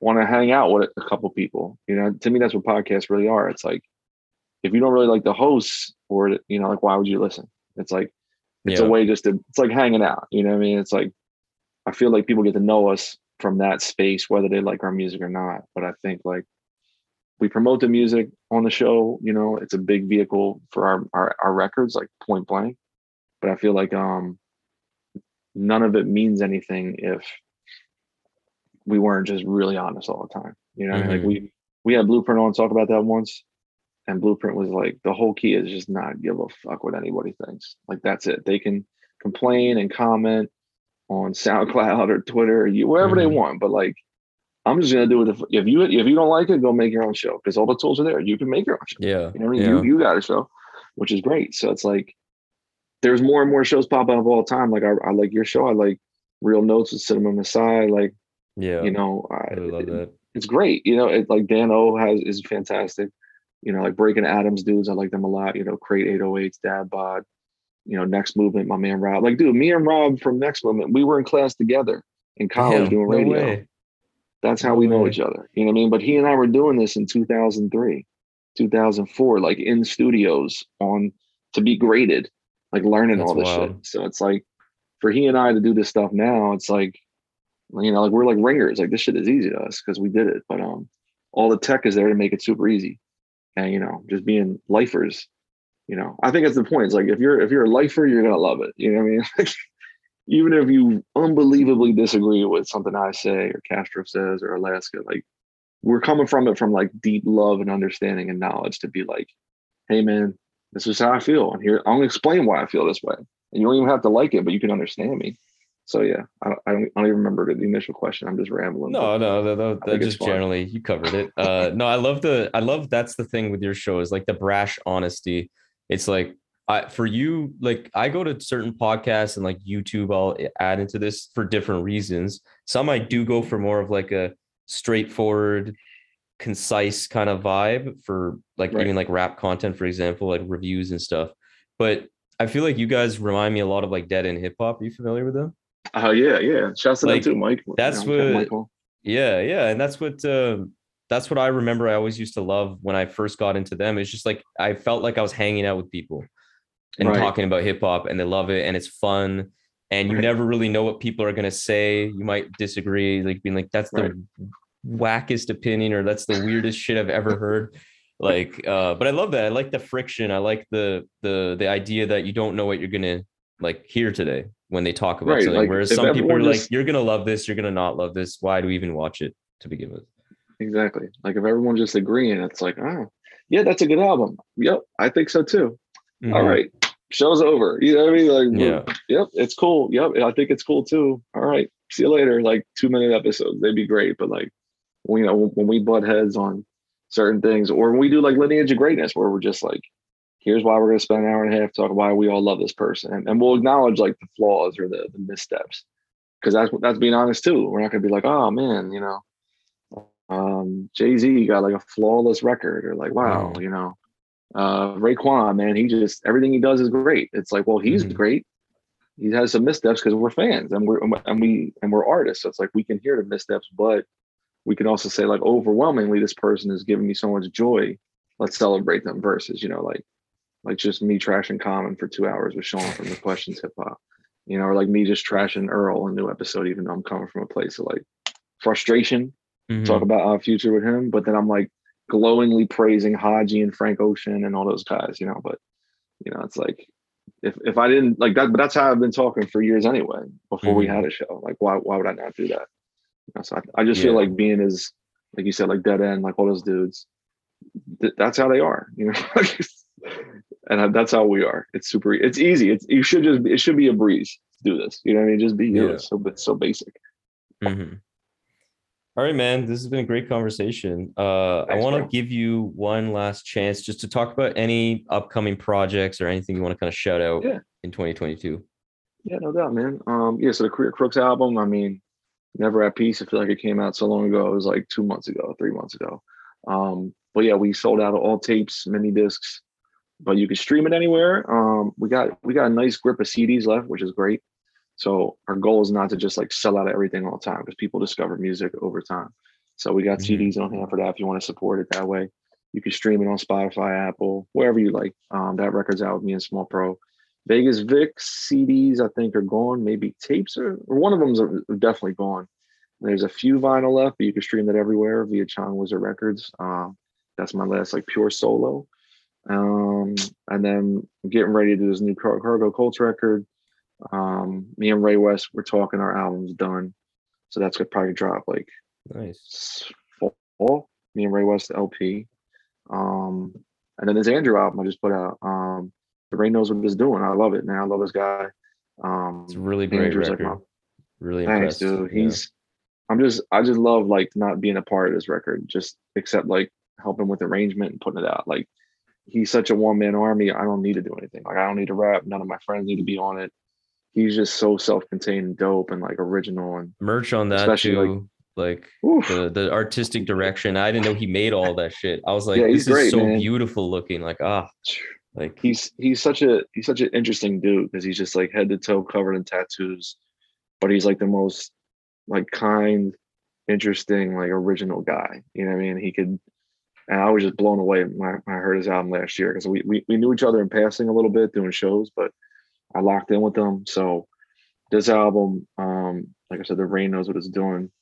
want to hang out with a couple people. To me, that's what podcasts really are. It's like, if you don't really like the hosts, or like, why would you listen? It's like, it's a way just to, it's like hanging out. You know what I mean? It's like, I feel like people get to know us from that space, whether they like our music or not. But I think like we promote the music on the show. It's a big vehicle for our records, like Point Blank. But I feel like none of it means anything if we weren't just really honest all the time. Like we had Blueprint on, talk about that once, and Blueprint was like, the whole key is just not give a fuck what anybody thinks. Like, that's it. They can complain and comment on SoundCloud or Twitter or wherever they want, but like, I'm just gonna do it. If you don't like it, go make your own show, because all the tools are there. You can make your own show. Yeah, you know what I mean? Yeah. You got a show, which is great. So it's like there's more and more shows popping up all the time. Like I like your show. I like Real Notes with Cinema Messiah. Like, yeah, you know, I love that. It's great. You know, it, like Dan O is fantastic. You know, like Breaking Adams dudes, I like them a lot. You know, Crate 808s, Dad Bod. You know, Next Movement, my man Rob. Like, dude, me and Rob from Next Movement, we were in class together in college doing radio. Way. That's how we know each other. You know what I mean? But he and I were doing this in 2003, 2004, like in studios on to be graded, like learning all this shit. So it's like for he and I to do this stuff now, it's like, you know, like we're like ringers. Like this shit is easy to us because we did it. But all the tech is there to make it super easy. And, you know, just being lifers, you know, I think that's the point. It's like, if you're a lifer, you're going to love it. You know what I mean? Like, even if you unbelievably disagree with something I say or Castro says or Alaska, like we're coming from it from like deep love and understanding and knowledge to be like, hey man, this is how I feel. And here, I'm going to explain why I feel this way. And you don't even have to like it, but you can understand me. So yeah, I don't even remember the initial question. I'm just rambling. No, that just generally you covered it. No, I love that's the thing with your show is like the brash honesty. It's like, for you, like I go to certain podcasts and like YouTube, I'll add into this for different reasons. Some I do go for more of like a straightforward, concise kind of vibe for like even like rap content, for example, like reviews and stuff. But I feel like you guys remind me a lot of like Dead End Hip Hop. Are you familiar with them? Oh yeah. Shouts to them too, Mike. That's Michael. Yeah, and that's what I remember. I always used to love when I first got into them. It's just like I felt like I was hanging out with people and talking about hip hop, and they love it, and it's fun, and you never really know what people are gonna say. You might disagree, like being like, "That's the wackest opinion," or "That's the weirdest shit I've ever heard." Like, but I love that. I like the friction. I like the idea that you don't know what you're gonna like hear today when they talk about something. Like, whereas some people are like, "You're gonna love this. You're gonna not love this. Why do we even watch it to begin with?" Exactly. Like if everyone's just agreeing, it's like, oh, yeah, that's a good album. Yep, I think so too. Mm-hmm. All right. Show's over. You know what I mean? Like, yep, it's cool. Yep, I think it's cool too. All right, see you later. Like 2-minute episodes, they'd be great. But like, you know, when we butt heads on certain things, or when we do like Lineage of Greatness, where we're just like, here's why we're going to spend an hour and a half talking why we all love this person, and we'll acknowledge like the flaws or the missteps, because that's being honest too. We're not going to be like, oh man, you know, Jay-Z got like a flawless record, or like, wow, you know. Raekwon, man, he just everything he does is great. It's like, well, he's great. He has some missteps because we're fans and we're artists. So it's like we can hear the missteps, but we can also say like overwhelmingly, this person is giving me so much joy. Let's celebrate them versus, you know, like just me trashing Common for 2 hours with Sean from The Questions Hip Hop, you know, or like me just trashing Earl in a new episode, even though I'm coming from a place of like frustration, talk about our future with him. But then I'm like, glowingly praising Haji and Frank Ocean and all those guys, you know. But you know, it's like if I didn't like that, but that's how I've been talking for years anyway. Before we had a show, like why would I not do that? You know, so I just feel like being as like you said, like Dead End, like all those dudes, that's how they are, you know. And that's how we are. It's super. It's easy. It should be a breeze to do this. You know what I mean? Just be you. It's so basic. Mm-hmm. All right, man, this has been a great conversation. Thanks, I want to give you one last chance just to talk about any upcoming projects or anything you want to kind of shout out in 2022. Yeah, no doubt, man. So the Career Crooks album, I mean, Never At Peace. I feel like it came out so long ago. It was like 3 months ago. But yeah, we sold out of all tapes, mini discs, but you can stream it anywhere. We got a nice grip of CDs left, which is great. So our goal is not to just like sell out everything all the time, because people discover music over time. So we got CDs on hand for that. If you want to support it that way, you can stream it on Spotify, Apple, wherever you like. That record's out with me and Small Pro. Vegas Vic CDs, I think, are gone. Maybe tapes or one of them's definitely gone. There's a few vinyl left, but you can stream that everywhere via Chong Wizard Records. That's my last like pure solo. And then I'm getting ready to do this new Cargo Cults record. Me and Ray West, we're talking, our album's done, so that's gonna probably drop like fall. Me and Ray West LP, and then this Andrew album I just put out. The Ray knows what he's doing. I love it, man. I love this guy. It's a really great Andrew's record. Like, really impressed. Thanks, dude. He's I just love like not being a part of this record, just except like helping with arrangement and putting it out. Like he's such a one-man army. I don't need to do anything. Like I don't need to rap. None of my friends need to be on it. He's just so self-contained and dope and like original and merch on that too. Like the artistic direction. I didn't know he made all that shit. I was like, yeah, this is so beautiful looking. Like, like he's such an interesting dude because he's just like head to toe covered in tattoos, but he's like the most like kind, interesting, like original guy. You know what I mean? And I was just blown away when I heard his album last year because we knew each other in passing a little bit doing shows, but I locked in with him. So this album, like I said, the rain knows what it's doing.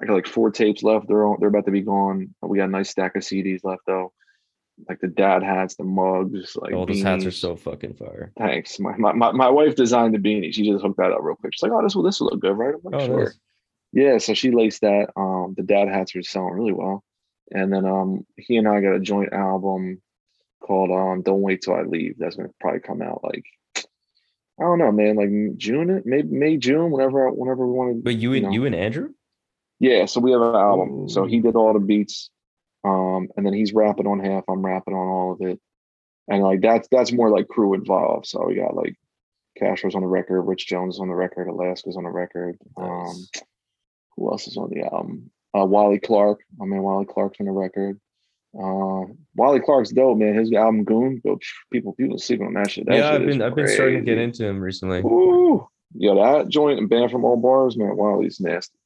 I got like 4 tapes left. They're about to be gone. We got a nice stack of CDs left though. Like the dad hats, the mugs, like all those hats are so fucking fire. Thanks. My wife designed the beanie. She just hooked that up real quick. She's like, oh, this will look good, right? I'm like, sure. Nice. Yeah, so she laced that. The dad hats were selling really well. And then he and I got a joint album called Don't Wait Till I Leave. That's gonna probably come out like, I don't know, man, like June, maybe May, June, whenever we wanted. But you and Andrew? Yeah, so we have an album. So he did all the beats, and then he's rapping on half. I'm rapping on all of it, and like that's more like crew involved. So we got like Castro's on the record, Rich Jones is on the record, Alaska's on the record. Nice. Who else is on the album? Wally Clark. My man Wally Clark's on the record. Wally Clark's dope, man. His album Goon, people sleeping on that shit. I've been starting to get into him recently. Ooh, yeah, that joint and Banned From All Bars, man. Wally's nasty.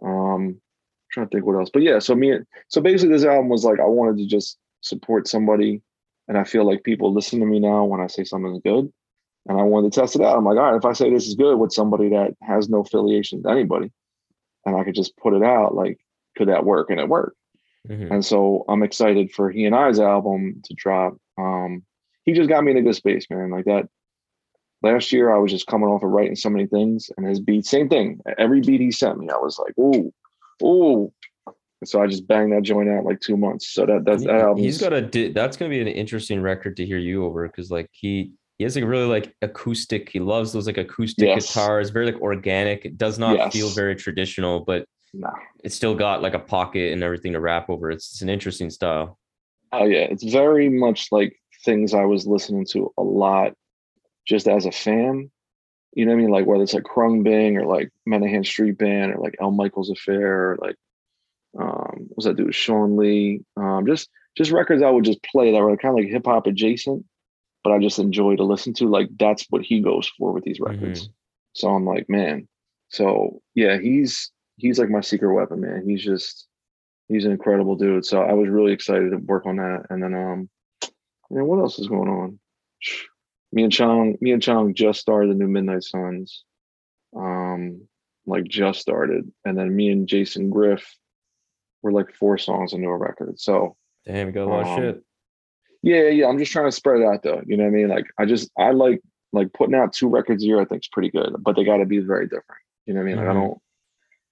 Trying to think what else, but yeah, so basically this album was like I wanted to just support somebody, and I feel like people listen to me now when I say something's good, and I wanted to test it out. I'm like, all right, if I say this is good with somebody that has no affiliation to anybody and I could just put it out, like could that work? And it worked. Mm-hmm. And so I'm excited for he and I's album to drop. He just got me in a good space, man. Like that last year, I was just coming off of writing so many things, and his beat, same thing. Every beat he sent me, I was like, ooh. And so I just banged that joint out in like 2 months. So that album. He's got that's going to be an interesting record to hear you over, because like he has like really like acoustic. He loves those like acoustic guitars, very like organic. It does not feel very traditional, but it's still got like a pocket and everything to rap over. It's an interesting style. Oh yeah, it's very much like things I was listening to a lot. Just as a fan, you know what I mean? Like whether it's like Krung Bing or like Menahan Street Band or like L. Michaels Affair, or like what's that dude, Sean Lee? Just records I would just play that were kind of like hip hop adjacent, but I just enjoy to listen to. Like that's what he goes for with these records. Mm-hmm. So I'm like, man. So yeah, he's like my secret weapon, man. He's an incredible dude. So I was really excited to work on that. And then what else is going on? Me and Chong just started the new Midnight Suns, like just started, and then me and Jason Griff were like 4 songs into a record. So damn, we got a lot of shit. Yeah. I'm just trying to spread it out though. You know what I mean? Like I like putting out 2 records a year. I think is pretty good, but they got to be very different. You know what I mean? Like mm-hmm. I don't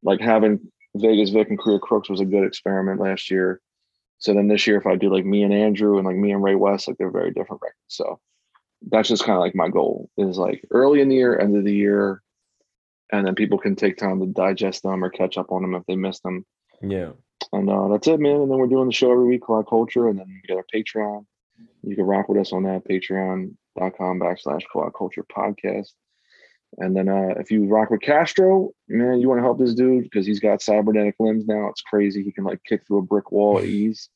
like having Vegas Vic and Career Crooks was a good experiment last year. So then this year, if I do like me and Andrew and like me and Ray West, like they're very different records. So. That's just kind of like my goal is like early in the year, end of the year, and then people can take time to digest them or catch up on them if they miss them. Yeah. And that's it, man. And then we're doing the show every week, Call Out Culture, and then we got our Patreon. You can rock with us on that, patreon.com/Call Out Culture Podcast. And then if you rock with Castro, man, you want to help this dude because he's got cybernetic limbs now. It's crazy. He can like kick through a brick wall at ease,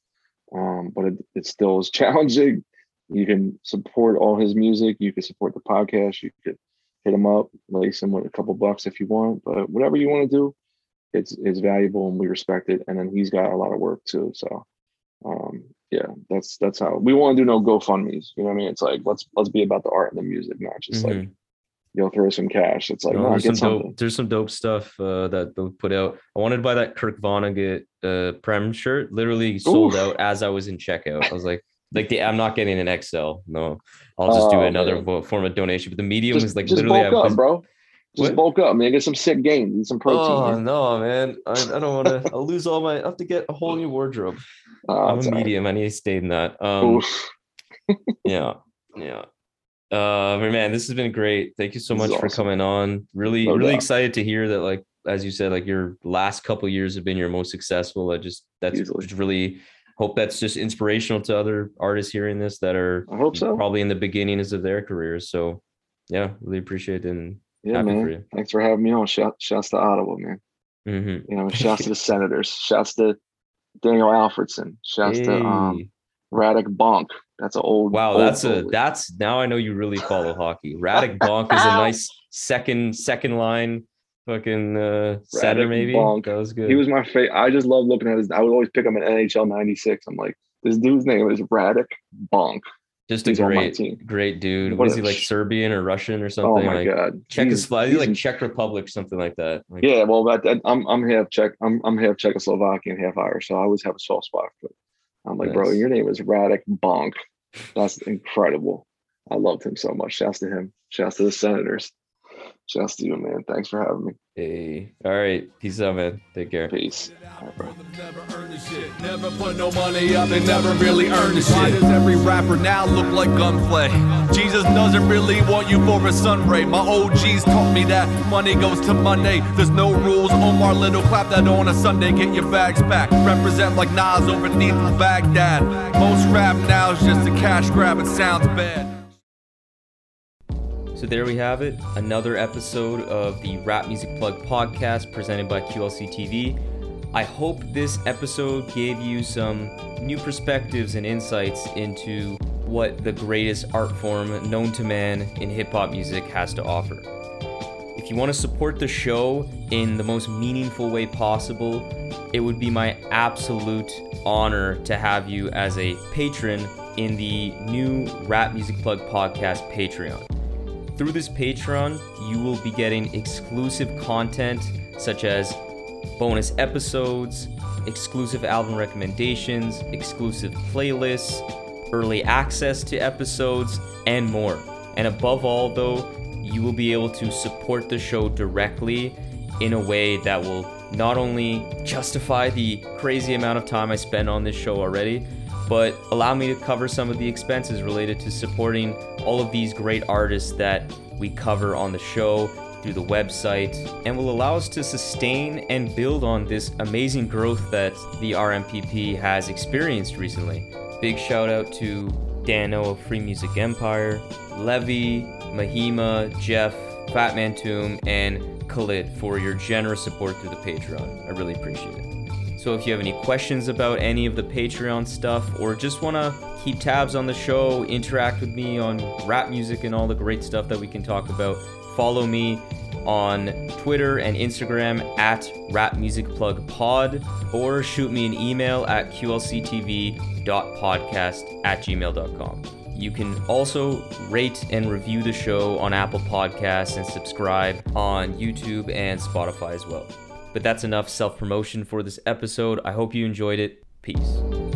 but it still is challenging. You can support all his music. You can support the podcast. You could hit him up, lace him with a couple bucks if you want. But whatever you want to do, it's valuable and we respect it. And then he's got a lot of work too. So yeah, that's how we want to do. No GoFundMes. You know what I mean? It's like let's be about the art and the music, not just mm-hmm. like you'll throw some cash. It's like there's some dope stuff that they'll put out. I wanted to buy that Kirk Vonnegut Prem shirt. Literally sold out as I was in checkout. I was like. I'm not getting an XL. No, I'll just do another form of donation. But the medium is like just literally. Bulk up, man. Get some sick gains and some protein. Oh man. No, man! I don't want to. I'll lose all my. I have to get a whole new wardrobe. I'm a medium. I need to stay in that. Yeah. Man, this has been great. Thank you so much for coming on. Really excited to hear that. Like as you said, like your last couple of years have been your most successful. I just really hope that's just inspirational to other artists hearing this that are probably in the beginnings of their careers. So yeah, really appreciate it. And happy for you. Thanks for having me on. Shouts to Ottawa, man. Mm-hmm. You know, shouts to the Senators. Shouts to Daniel Alfredson. Shouts to Radek Bonk. That's an old. Wow, that's now I know you really follow hockey. Radek Bonk is a nice second line fucking setter, maybe. Bonk. That was good. He was my favorite. I just love looking at his. I would always pick him in NHL '96. I'm like, this dude's name is Radek Bonk. Just a great dude. What is he, like Serbian or Russian or something? Oh my God, Czechoslovakia, like Czech Republic, something like that. Like, yeah, well, I'm half Czech. I'm half Czechoslovakian, half Irish, so I always have a soft spot for it. I'm like, bro, your name is Radek Bonk. That's incredible. I loved him so much. Shouts to him. Shouts to the Senators. Shouts to you, man. Thanks for having me. Hey. All right. Peace out, man. Take care. Peace. Never earn this shit. Never put no money up and never really earn this shit. Why does every rapper now look like gunplay? Jesus doesn't really want you for a sunray. My OGs taught me that money goes to money. There's no rules. Omar Little, clap that on a Sunday. Get your bags back. Represent like Nas over Needle Baghdad. Most rap now is just a cash grab. It sounds bad. So there we have it, another episode of the Rap Music Plug podcast presented by QLC TV. I hope this episode gave you some new perspectives and insights into what the greatest art form known to man in hip-hop music has to offer. If you want to support the show in the most meaningful way possible, it would be my absolute honor to have you as a patron in the new Rap Music Plug podcast Patreon. Through this Patreon, you will be getting exclusive content such as bonus episodes, exclusive album recommendations, exclusive playlists, early access to episodes, and more. And above all, though, you will be able to support the show directly in a way that will not only justify the crazy amount of time I spend on this show already, but allow me to cover some of the expenses related to supporting all of these great artists that we cover on the show through the website, and will allow us to sustain and build on this amazing growth that the RMPP has experienced recently. Big shout out to Dan O of Free Music Empire, Levy, Mahima, Jeff, Fatman Toom, and Khalid for your generous support through the Patreon. I really appreciate it. So if you have any questions about any of the Patreon stuff, or just want to keep tabs on the show, interact with me on rap music and all the great stuff that we can talk about, follow me on Twitter and Instagram at rapmusicplugpod, or shoot me an email at qlctv.podcast@gmail.com. You can also rate and review the show on Apple Podcasts and subscribe on YouTube and Spotify as well. But that's enough self-promotion for this episode. I hope you enjoyed it. Peace.